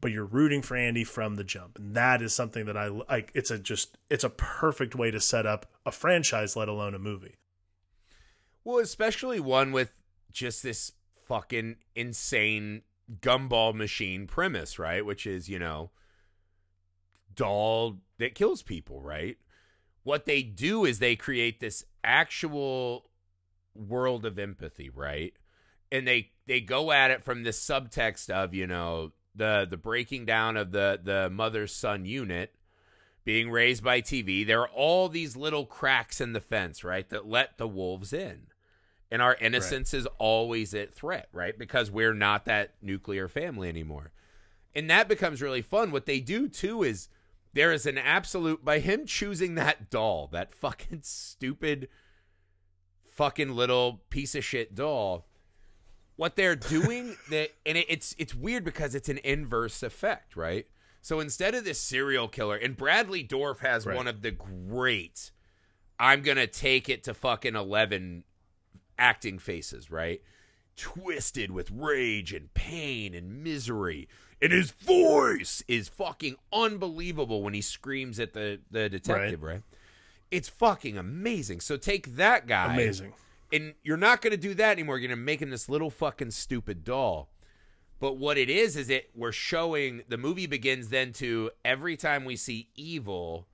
But you're rooting for Andy from the jump. And that is something that I like. It's a just, it's a perfect way to set up a franchise, let alone a movie. Well, especially one with just this fucking insane gumball machine premise, right? Which is, you know, doll that kills people, right? What they do is they create this actual world of empathy, right? And they, they go at it from this subtext of, you know, the the breaking down of the, the mother-son unit, being raised by T V. There are all these little cracks in the fence, right, that let the wolves in. And our innocence right. is always at threat, right, because we're not that nuclear family anymore. And that becomes really fun. What they do, too, is there is an absolute, by him choosing that doll, that fucking stupid fucking little piece of shit doll, what they're doing, that, and it, it's it's weird because it's an inverse effect, right? So instead of this serial killer, and Bradley Dorff has right. one of the great, I'm going to take it to fucking eleven acting faces, right? Twisted with rage and pain and misery. And his voice is fucking unbelievable when he screams at the, the detective, right. right? It's fucking amazing. So take that guy. Amazing. And you're not going to do that anymore. You're going to make him this little fucking stupid doll. But what it is, is it we're showing the movie begins then to every time we see evil,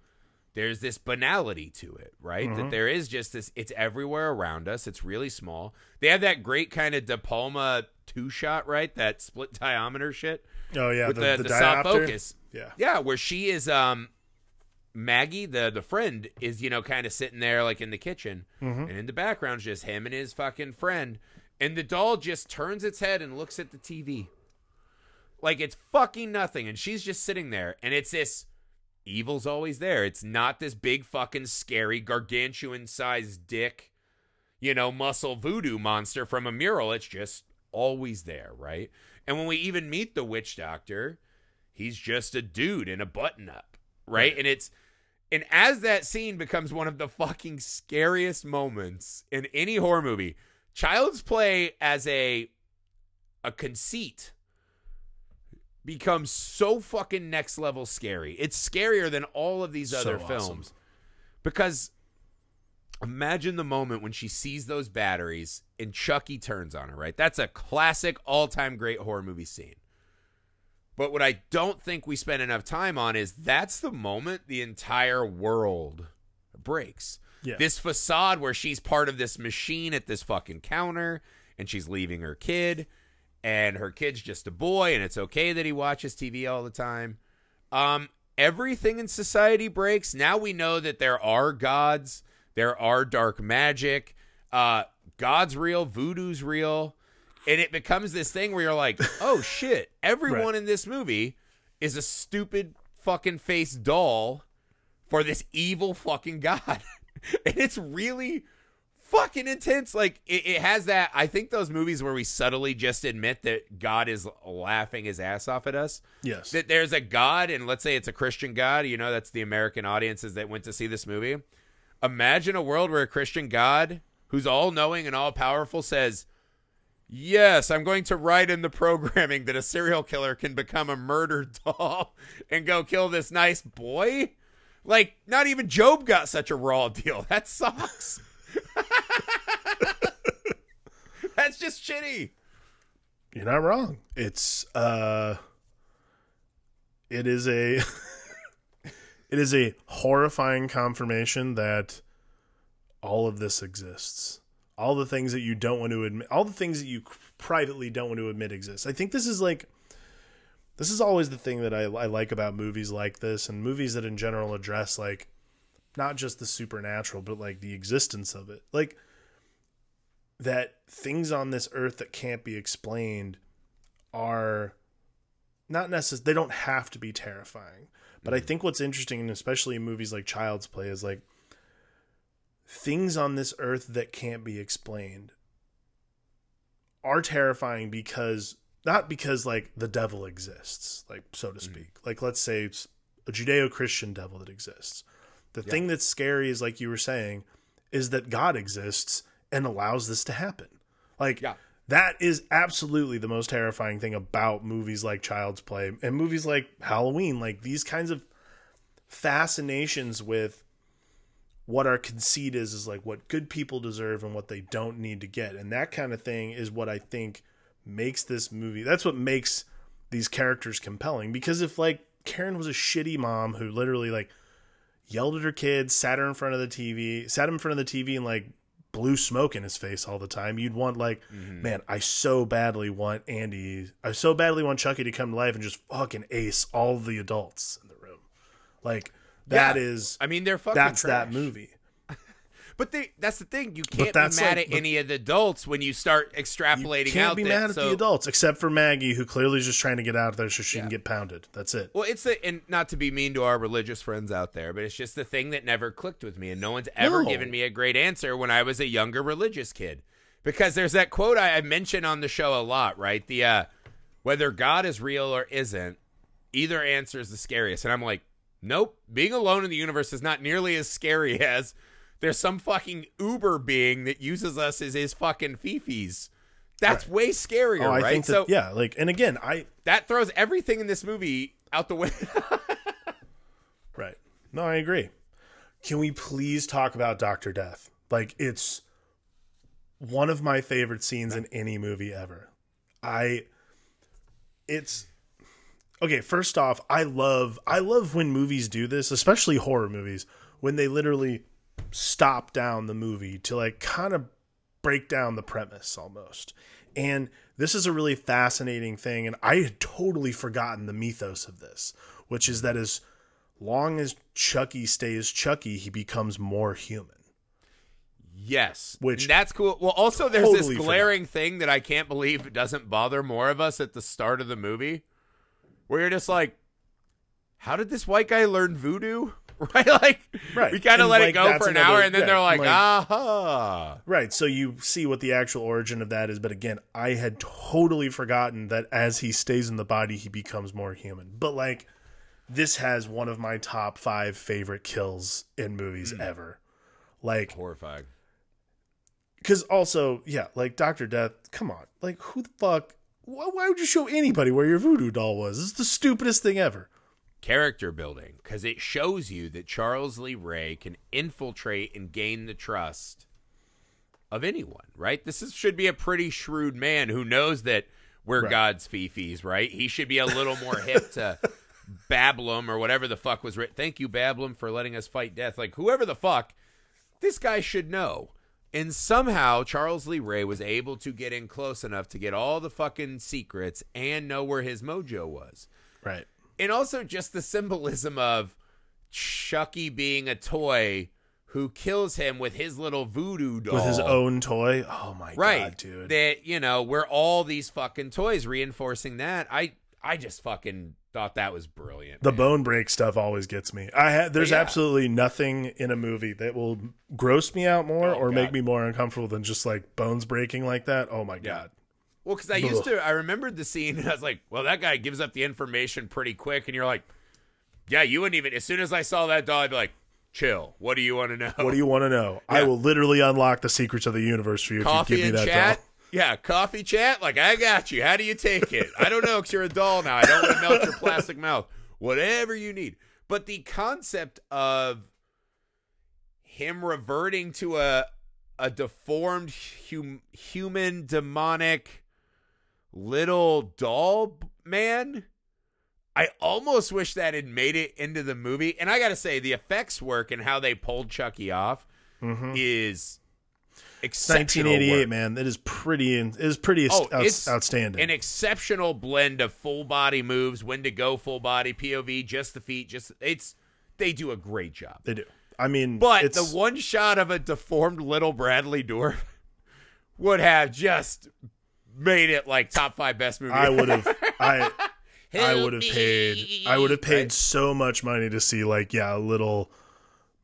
there's this banality to it, right? Mm-hmm. That there is just this. It's everywhere around us. It's really small. They have that great kind of De Palma two shot, right? That split diopter shit. Oh, yeah. With the, the, the, the soft focus. Yeah. Yeah. Where she is. Um, Maggie, the the friend, is, you know, kind of sitting there like in the kitchen, mm-hmm. and in the background's just him and his fucking friend, and the doll just turns its head and looks at the T V like it's fucking nothing, and she's just sitting there, and it's this evil's always there. It's not this big fucking scary gargantuan sized dick, you know, muscle voodoo monster from a mural. It's just always there, right? And when we even meet the witch doctor, he's just a dude in a button up. Right. And it's, and as that scene becomes one of the fucking scariest moments in any horror movie, Child's Play as a, a conceit becomes so fucking next level scary. It's scarier than all of these other so films awesome. Because imagine the moment when she sees those batteries and Chucky turns on her, right? That's a classic all time great horror movie scene. But what I don't think we spend enough time on is that's the moment the entire world breaks. Yeah. This facade where she's part of this machine at this fucking counter, and she's leaving her kid, and her kid's just a boy, and it's okay that he watches T V all the time. Um, everything in society breaks. Now we know that there are gods. There are dark magic. Uh, God's real. Voodoo's real. And it becomes this thing where you're like, oh, shit, everyone right. in this movie is a stupid fucking face doll for this evil fucking god. And it's really fucking intense. Like, it, it has that, I think those movies where we subtly just admit that God is laughing his ass off at us. Yes. That there's a god, and let's say it's a Christian god. You know, that's the American audiences that went to see this movie. Imagine a world where a Christian God who's all-knowing and all-powerful says, yes, I'm going to write in the programming that a serial killer can become a murder doll and go kill this nice boy. Like, not even Job got such a raw deal. That sucks. That's just shitty. You're not wrong. It's, uh, it is a, it is a horrifying confirmation that all of this exists. All the things that you don't want to admit, all the things that you privately don't want to admit exist. I think this is like, this is always the thing that I, I like about movies like this, and movies that in general address like not just the supernatural, but like the existence of it. Like, that things on this earth that can't be explained are not necessarily, they don't have to be terrifying. But I think what's interesting, and especially in movies like Child's Play, is like things on this earth that can't be explained are terrifying because, not because like the devil exists, like, so to speak. Mm. Like, let's say it's a Judeo-Christian devil that exists. The yeah. thing that's scary is, like you were saying, is that God exists and allows this to happen. Like, yeah. that is absolutely the most terrifying thing about movies like Child's Play and movies like Halloween. Like, these kinds of fascinations with what our conceit is, is like what good people deserve and what they don't need to get. And that kind of thing is what I think makes this movie. That's what makes these characters compelling. Because if like Karen was a shitty mom who literally like yelled at her kids, sat her in front of the T V, sat him in front of the T V and like blew smoke in his face all the time, you'd want like, mm-hmm. man, I so badly want Andy, I so badly want Chucky to come to life and just fucking ace all the adults in the room. Like, that yeah. is, I mean, they're fucking that's trash. That movie. But they, that's the thing. You can't be mad like, at any of the adults when you start extrapolating out. You can't out be mad that, at so. the adults, except for Maggie, who clearly is just trying to get out of there so she yeah. can get pounded. That's it. Well, it's the, and not to be mean to our religious friends out there, but it's just the thing that never clicked with me. And no one's ever no. given me a great answer when I was a younger religious kid. Because there's that quote I, I mention on the show a lot, right? The uh, whether God is real or isn't, either answer is the scariest. And I'm like, nope, being alone in the universe is not nearly as scary as... there's some fucking uber being that uses us as his fucking fifis. That's right. way scarier, oh, I right? Think that, so yeah, like, and again, I that throws everything in this movie out the window. Right? No, I agree. Can we please talk about Doctor Death? Like, it's one of my favorite scenes in any movie ever. I, it's okay. First off, I love, I love when movies do this, especially horror movies, when they literally stop down the movie to like kind of break down the premise almost. And this is a really fascinating thing, and I had totally forgotten the mythos of this, which is that as long as Chucky stays Chucky, he becomes more human. Yes, which that's cool. Well, also there's totally this glaring forgotten. thing that I can't believe doesn't bother more of us at the start of the movie, where you're just like, how did this white guy learn voodoo? Right, like right. we kind of let like, it go for an another, hour, and then right. they're like, like, "Aha!" Right. So you see what the actual origin of that is. But again, I had totally forgotten that as he stays in the body, he becomes more human. But like, this has one of my top five favorite kills in movies mm. ever. Like, horrifying. Because also, yeah, like Doctor Death. Come on, like who the fuck? Why, why would you show anybody where your voodoo doll was? This is the stupidest thing ever. Character building, because it shows you that Charles Lee Ray can infiltrate and gain the trust of anyone, right? This is, should be a pretty shrewd man who knows that we're right. God's fifis, right? He should be a little more hip to Babylon or whatever the fuck was written. Thank you, Babylon, for letting us fight death. Like, whoever the fuck, this guy should know. And somehow Charles Lee Ray was able to get in close enough to get all the fucking secrets and know where his mojo was. Right. And also just the symbolism of Chucky being a toy who kills him with his little voodoo doll. With his own toy? Oh, my right. God, dude. That, you know, we're all these fucking toys, reinforcing that. I I just fucking thought that was brilliant. The man. Bone break stuff always gets me. I ha There's yeah. absolutely nothing in a movie that will gross me out more oh, or God. make me more uncomfortable than just, like, bones breaking like that. Oh, my yeah. God. Well, because I used to, I remembered the scene, and I was like, well, that guy gives up the information pretty quick, and you're like, yeah, you wouldn't even, as soon as I saw that doll, I'd be like, Chill. What do you want to know? What do you want to know? Yeah. I will literally unlock the secrets of the universe for you coffee if you give me that chat? doll. Yeah, coffee chat? Like, I got you. How do you take it? I don't know because you're a doll now. I don't want to melt your plastic mouth. Whatever you need. But the concept of him reverting to a a deformed hum, human demonic little doll man, I almost wish that had made it into the movie. And I got to say, the effects work and how they pulled Chucky off mm-hmm. is exceptional. nineteen eighty-eight, work. man. It is pretty, in, it is pretty oh, out, it's outstanding. An exceptional blend of full body moves, when to go full body, P O V, just the feet. Just it's They do a great job. They do. I mean, but it's... the one shot of a deformed little Bradley Dorff would have just made it like top five best movie. I would have. I. Help I would have paid. I would have paid right? so much money to see, like, yeah, a little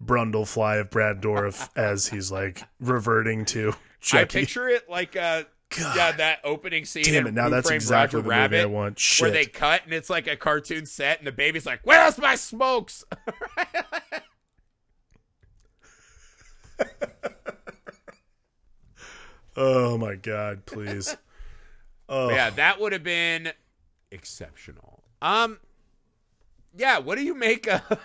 Brundlefly of Brad Dourif as he's like reverting to Chucky. I picture it like uh, yeah, that opening scene. Damn it! Now that's exactly Roger the Rabbit, movie I want. Shit. Where they cut and it's like a cartoon set, and the baby's like, "Where's my smokes?" Oh my God! Please. Oh yeah, that would have been exceptional. Um yeah, what do you make of all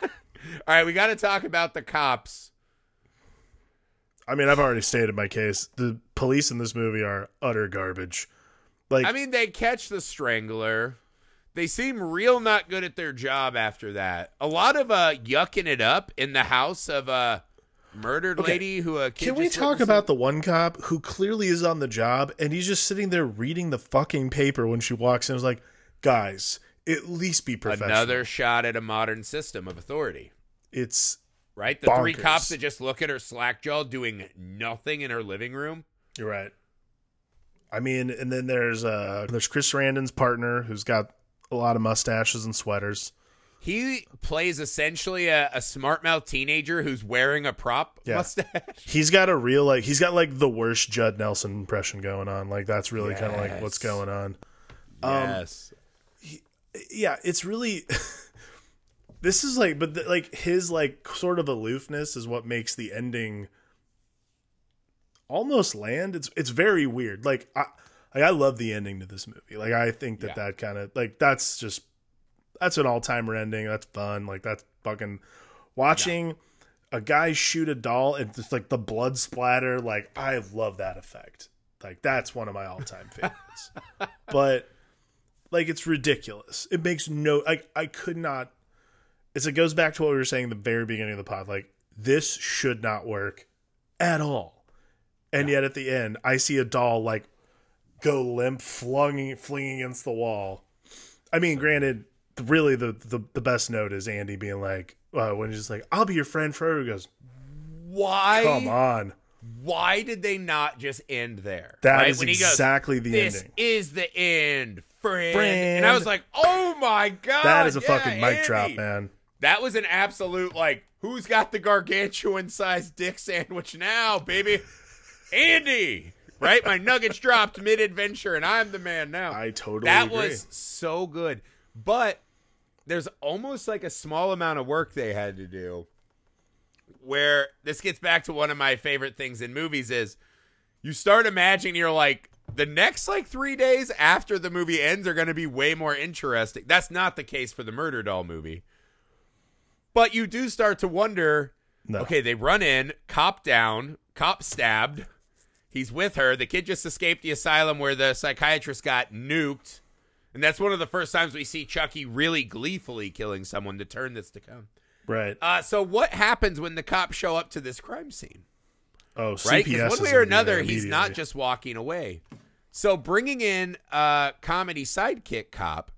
right, we got to talk about the cops. I mean, I've already stated my case. The police in this movie are utter garbage. Like, I mean, they catch the Strangler. They seem real not good at their job after that. A lot of uh yucking it up in the house of a murdered okay. lady who a kid Can we talk about the one cop who clearly is on the job and he's just sitting there reading the fucking paper when she walks in. It's like, guys, at least be professional. Another shot at a modern system of authority. It's right. The bonkers. Three cops that just look at her slack-jawed doing nothing in her living room. You're right. I mean, and then there's uh, there's Chris Sarandon's partner who's got a lot of mustaches and sweaters. He plays essentially a, a smart mouth teenager who's wearing a prop yeah. mustache. He's got a real like he's got like the worst Judd Nelson impression going on. Like that's really yes. kind of like what's going on. Yes. Um, yeah, it's really this is like but the, like his like sort of aloofness is what makes the ending almost land. It's it's very weird. Like i like, i love the ending to this movie. Like I think that yeah. that kind of like that's just that's an all-timer ending. That's fun. Like that's fucking watching yeah. a guy shoot a doll and just like the blood splatter. Like I love that effect. Like that's one of my all-time favorites. But like, it's ridiculous. It makes no... I, I could not... It's, it goes back to what we were saying at the very beginning of the pod. Like, this should not work at all. And yeah. yet, at the end, I see a doll, like, go limp, flung, flinging against the wall. I mean, granted, really, the, the, the best note is Andy being like... Uh, when he's just like, I'll be your friend forever. He goes, why? Come on. Why did they not just end there? That right? is when exactly goes, the this ending. This is the end, friend. friend. And I was like, oh my God. That is a yeah, fucking mic Andy. drop, man. That was an absolute, like, who's got the gargantuan-sized dick sandwich now, baby? Andy. Right? My nuggets dropped mid-adventure, and I'm the man now. I totally that agree. That was so good. But there's almost like a small amount of work they had to do. Where this gets back to one of my favorite things in movies is you start imagining you're like the next like three days after the movie ends are going to be way more interesting. That's not the case for the murder doll movie, but you do start to wonder, no. okay, they run in, cop down, cop stabbed. He's with her. The kid just escaped the asylum where the psychiatrist got nuked. And that's one of the first times we see Chucky really gleefully killing someone to turn this to come. Right. Uh, so what happens when the cops show up to this crime scene? Oh, C P S right? Because one way or another, he's not just walking away. So bringing in a comedy sidekick cop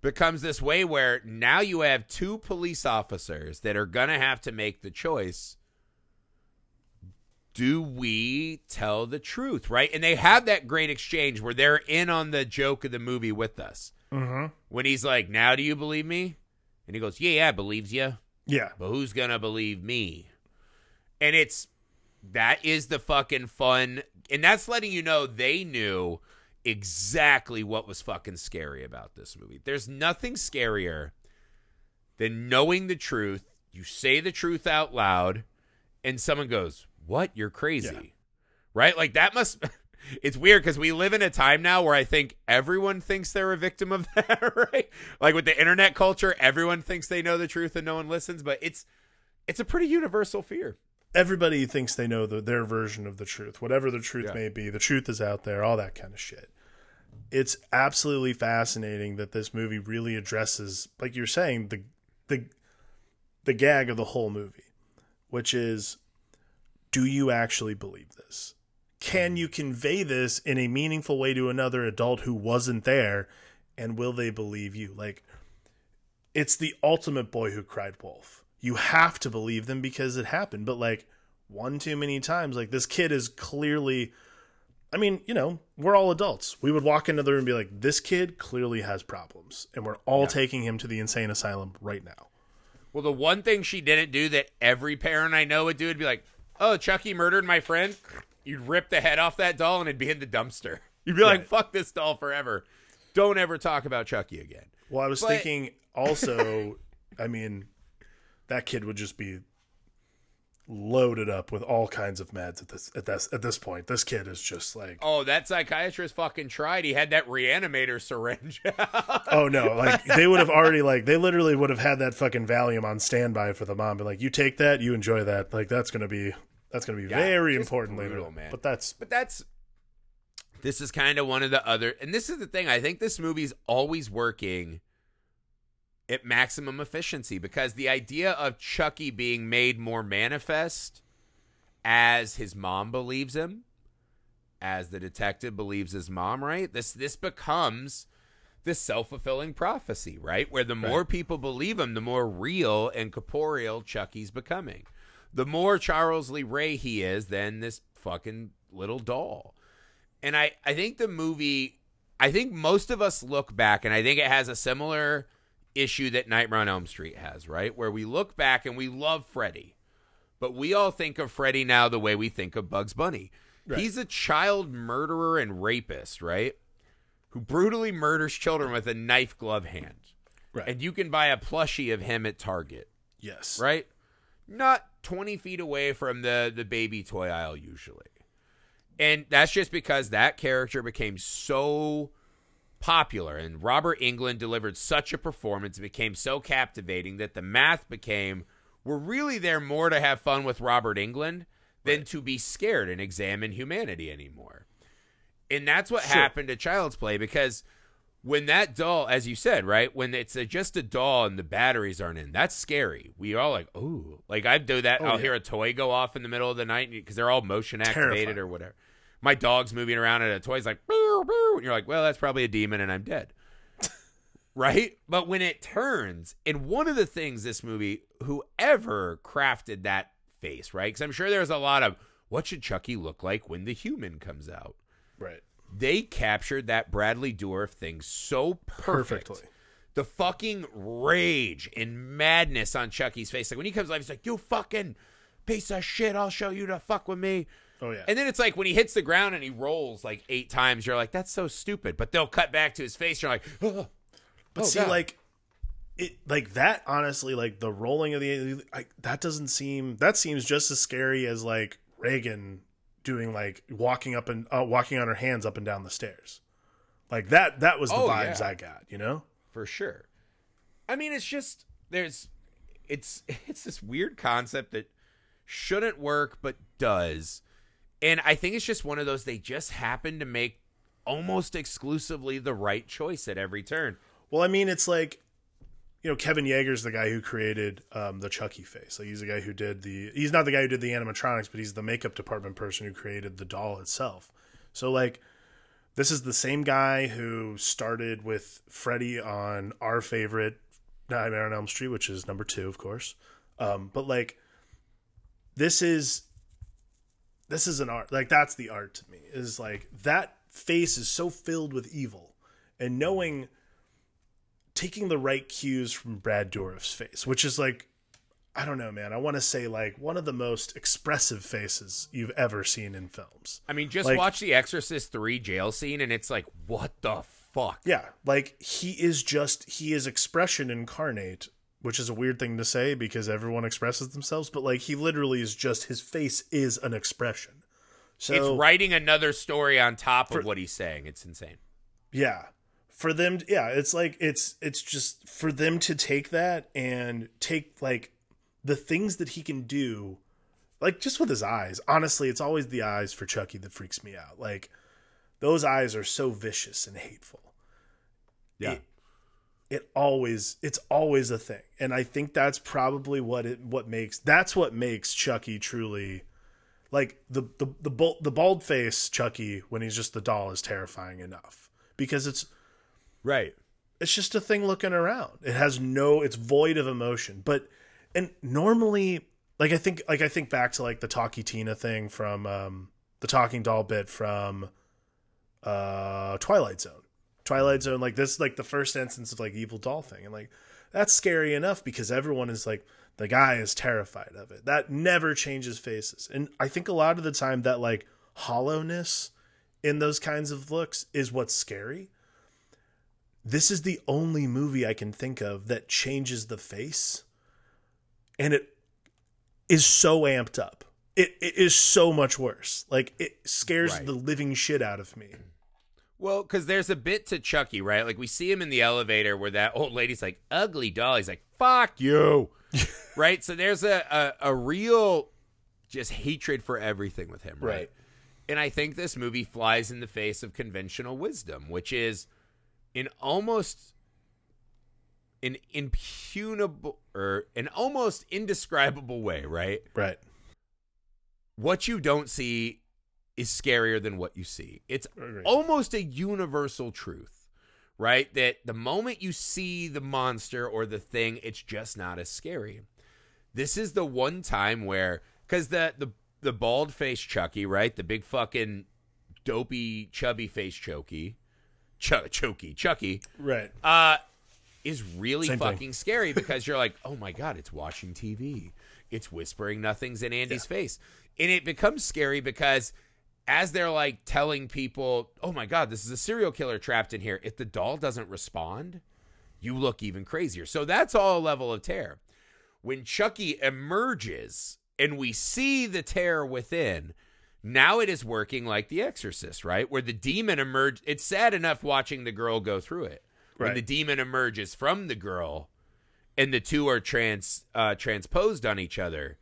becomes this way where now you have two police officers that are going to have to make the choice. Do we tell the truth, right? And they have that great exchange where they're in on the joke of the movie with us. Mm-hmm. When he's like, now do you believe me? And he goes, yeah, yeah, I believes you. Yeah. But who's going to believe me? And it's, that is the fucking fun. And that's letting you know they knew exactly what was fucking scary about this movie. There's nothing scarier than knowing the truth, you say the truth out loud and someone goes, what? You're crazy. Yeah. Right? Like that must, it's weird because we live in a time now where I think everyone thinks they're a victim of that, right? Like with the internet culture, everyone thinks they know the truth and no one listens, but it's, it's a pretty universal fear. Everybody thinks they know the, their version of the truth, whatever the truth yeah. may be. The truth is out there, all that kind of shit. It's absolutely fascinating that this movie really addresses, like you're saying, the the the gag of the whole movie, which is, do you actually believe this? Can you convey this in a meaningful way to another adult who wasn't there, and will they believe you? Like, it's the ultimate boy who cried wolf. You have to believe them because it happened, but like one too many times, like this kid is clearly, I mean, you know, we're all adults. We would walk into the room and be like, this kid clearly has problems and we're all yeah. taking him to the insane asylum right now. Well, the one thing she didn't do that every parent I know would do would be like, oh, Chucky murdered my friend. You'd rip the head off that doll and it'd be in the dumpster. You'd be right. like, fuck this doll forever. Don't ever talk about Chucky again. Well, I was but... thinking also, I mean, that kid would just be loaded up with all kinds of meds at this at this at this point. This kid is just like, oh, that psychiatrist fucking tried. He had that Reanimator syringe. Oh no, like they would have already like they literally would have had that fucking Valium on standby for the mom. But like, you take that, you enjoy that. Like that's gonna be that's gonna be yeah, very important brutal, later, man. But that's but that's this is kind of one of the other, and this is the thing. I think this movie's always working at maximum efficiency because the idea of Chucky being made more manifest as his mom believes him, as the detective believes his mom, right? This this becomes this self-fulfilling prophecy, right? Where the more right. people believe him, the more real and corporeal Chucky's becoming. The more Charles Lee Ray he is than this fucking little doll. And I, I think the movie, I think most of us look back, and I think it has a similar issue that Nightmare on Elm Street has, right? Where we look back and we love Freddy, but we all think of Freddy now the way we think of Bugs Bunny. Right. He's a child murderer and rapist, right? Who brutally murders children with a knife glove hand. Right. And you can buy a plushie of him at Target. Yes. Right? Not twenty feet away from the, the baby toy aisle usually. And that's just because that character became so popular, and Robert Englund delivered such a performance, it became so captivating that the math became, we're really there more to have fun with Robert Englund than right. to be scared and examine humanity anymore. And that's what sure. happened to Child's Play, because when that doll, as you said, right, when it's a, just a doll and the batteries aren't in, that's scary. We all like, ooh, like I do that. Oh, I'll yeah. hear a toy go off in the middle of the night because they're all motion activated Terrifying. or whatever. My dog's moving around and a toy's like, bow, bow, and you're like, well, that's probably a demon and I'm dead. Right? But when it turns, and one of the things this movie, whoever crafted that face, right? Because I'm sure there's a lot of, what should Chucky look like when the human comes out? Right. They captured that Bradley Dorff thing so perfect. Perfectly. The fucking rage and madness on Chucky's face. Like when he comes alive, he's like, you fucking piece of shit, I'll show you to fuck with me. Oh, yeah. And then it's like when he hits the ground and he rolls like eight times, you're like, that's so stupid. But they'll cut back to his face. You're like, oh, but oh, see, God. like it, like that, honestly, like the rolling of the, like, that doesn't seem, that seems just as scary as like Reagan doing, like walking up and uh, walking on her hands up and down the stairs. Like that, that was the oh, vibes yeah. I got, you know, for sure. I mean, it's just, there's, it's, it's this weird concept that shouldn't work, but does. And I think it's just one of those, they just happen to make almost exclusively the right choice at every turn. Well, I mean, it's like, you know, Kevin Yeager's the guy who created um, the Chucky face. Like he's the guy who did the, he's not the guy who did the animatronics, but he's the makeup department person who created the doll itself. So like, this is the same guy who started with Freddy on our favorite Nightmare on Elm Street, which is number two, of course. Um, but like, this is, This is an art. Like, that's the art to me, is like that face is so filled with evil, and knowing, taking the right cues from Brad Dourif's face, which is like, I don't know, man, I want to say like one of the most expressive faces you've ever seen in films. I mean, just like, watch the Exorcist three jail scene and it's like, what the fuck? Yeah. Like he is just, he is expression incarnate which is a weird thing to say because everyone expresses themselves, but like he literally is just, his face is an expression. So it's writing another story on top for, of what he's saying. It's insane. Yeah. For them. Yeah. It's like, it's, it's just for them to take that and take like the things that he can do, like just with his eyes. Honestly, it's always the eyes for Chucky that freaks me out. Like those eyes are so vicious and hateful. Yeah. It, It always, it's always a thing. And I think that's probably what it, what makes, that's what makes Chucky truly, like the, the, the, bald, the bald face Chucky when he's just the doll is terrifying enough because it's right. It's just a thing looking around. It has no, it's void of emotion, but, and normally like, I think, like, I think back to like the Talkie Tina thing from um, the talking doll bit from uh, Twilight Zone. Twilight Zone, like this, like the first instance of like evil doll thing, and like that's scary enough because everyone is like, the guy is terrified of it. That never changes faces, and I think a lot of the time that like hollowness in those kinds of looks is what's scary. This is the only movie I can think of that changes the face, and it is so amped up. It it is so much worse. Like it scares right. the living shit out of me. Well, because there's a bit to Chucky, right? Like, we see him in the elevator where that old lady's like, ugly doll. He's like, fuck you, right? So there's a, a, a real just hatred for everything with him, right? right? And I think this movie flies in the face of conventional wisdom, which is an almost an impugnable or an almost indescribable way, right? Right. What you don't see is scarier than what you see. It's right. almost a universal truth, right? That the moment you see the monster or the thing, it's just not as scary. This is the one time where, because the, the, the bald-faced Chucky, right? The big fucking dopey, chubby-faced Chucky, Ch Chucky, Chucky, right? Uh, is really Same fucking thing. Scary because you're like, oh my God, it's watching T V. It's whispering nothings in Andy's yeah. face. And it becomes scary because as they're like telling people, oh my God, this is a serial killer trapped in here. If the doll doesn't respond, you look even crazier. So that's all a level of terror. When Chucky emerges and we see the terror within, now it is working like The Exorcist, right? Where the demon emerged. It's sad enough watching the girl go through it. Right. When the demon emerges from the girl and the two are trans uh, transposed on each other,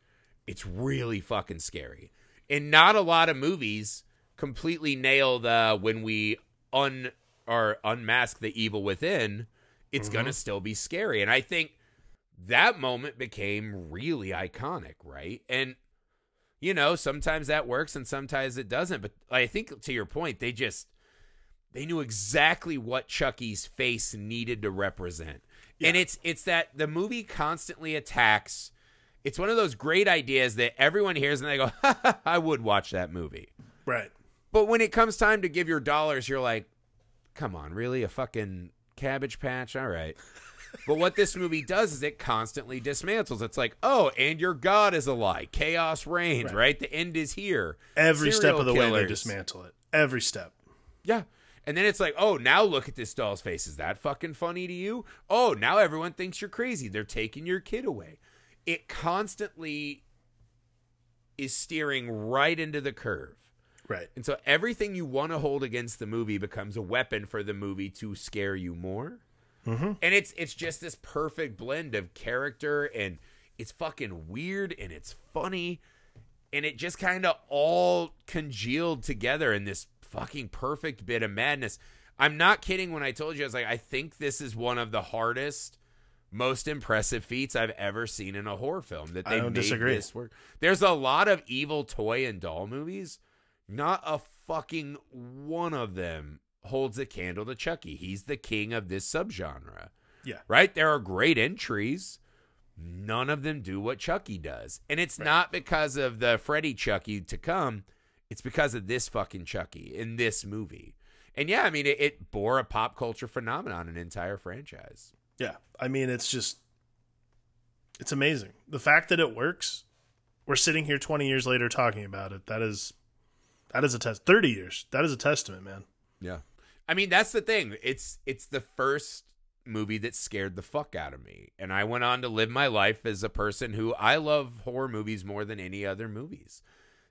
it's really fucking scary. And not a lot of movies completely nail the when we un or unmask the evil within, it's mm-hmm. gonna still be scary. And I think that moment became really iconic, right? And you know, sometimes that works and sometimes it doesn't. But I think to your point, they just they knew exactly what Chucky's face needed to represent. Yeah. And it's it's that the movie constantly attacks. It's one of those great ideas that everyone hears and they go, ha, ha, I would watch that movie. Right. But when it comes time to give your dollars, you're like, come on, really? A fucking Cabbage Patch? All right. But what this movie does is it constantly dismantles. It's like, oh, and your God is a lie. Chaos reigns, right? right? The end is here. Every Serial step of the killers. way they dismantle it. Every step. Yeah. And then it's like, oh, now look at this doll's face. Is that fucking funny to you? Oh, now everyone thinks you're crazy. They're taking your kid away. It constantly is steering right into the curve. Right. And so everything you want to hold against the movie becomes a weapon for the movie to scare you more. Mm-hmm. And it's it's just this perfect blend of character, and it's fucking weird and it's funny. And it just kind of all congealed together in this fucking perfect bit of madness. I'm not kidding when I told you, I was like, I think this is one of the hardest, most impressive feats I've ever seen in a horror film that they made disagree. This work. There's a lot of evil toy and doll movies. Not a fucking one of them holds a candle to Chucky. He's the king of this subgenre. Yeah. Right. There are great entries. None of them do what Chucky does. And it's right. not because of the Freddy Chucky to come. It's because of this fucking Chucky in this movie. And yeah, I mean, it, it bore a pop culture phenomenon, an entire franchise. Yeah, I mean, it's just, it's amazing. The fact that it works, we're sitting here twenty years later talking about it. That is, that is a test. thirty years. That is a testament, man. Yeah. I mean, that's the thing. It's, it's the first movie that scared the fuck out of me. And I went on to live my life as a person who, I love horror movies more than any other movies.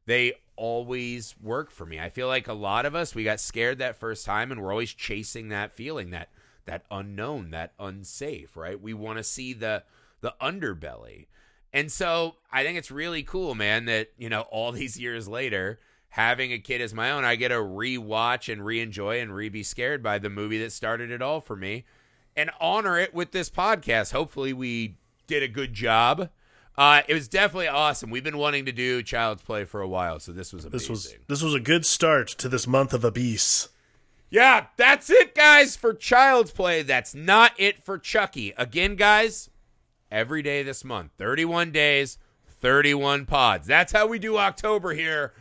They always work for me. I feel like a lot of us, we got scared that first time and we're always chasing that feeling, that that unknown, that unsafe, right? We want to see the the underbelly. And so I think it's really cool, man, that, you know, all these years later, having a kid as my own, I get to rewatch and re-enjoy and re-be scared by the movie that started it all for me and honor it with this podcast. Hopefully we did a good job. Uh, it was definitely awesome. We've been wanting to do Child's Play for a while, so this was amazing. This was, this was a good start to this month of abuse. Yeah, that's it, guys, for Child's Play. That's not it for Chucky. Again, guys, every day this month, thirty-one days, thirty-one pods. That's how we do October here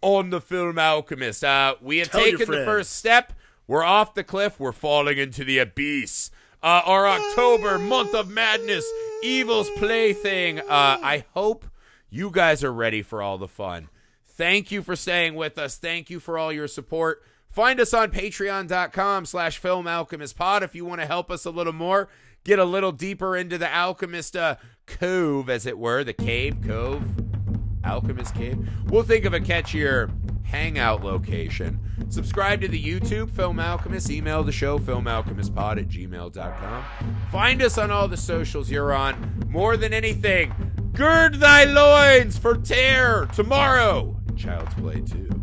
on the Film Alchemist. Uh, we have Tell taken the first step. We're off the cliff. We're falling into the abyss. Uh, our October month of madness, evil's plaything. Uh, I hope you guys are ready for all the fun. Thank you for staying with us. Thank you for all your support. Find us on patreon dot com slash film alchemist pod if you want to help us a little more, get a little deeper into the Alchemist uh, cove, as it were, the cave, cove, Alchemist cave. We'll think of a catchier hangout location. Subscribe to the YouTube, Film Alchemist. Email the show, film alchemist pod at gmail dot com. Find us on all the socials you're on. More than anything, gird thy loins for terror. Tomorrow, Child's Play two.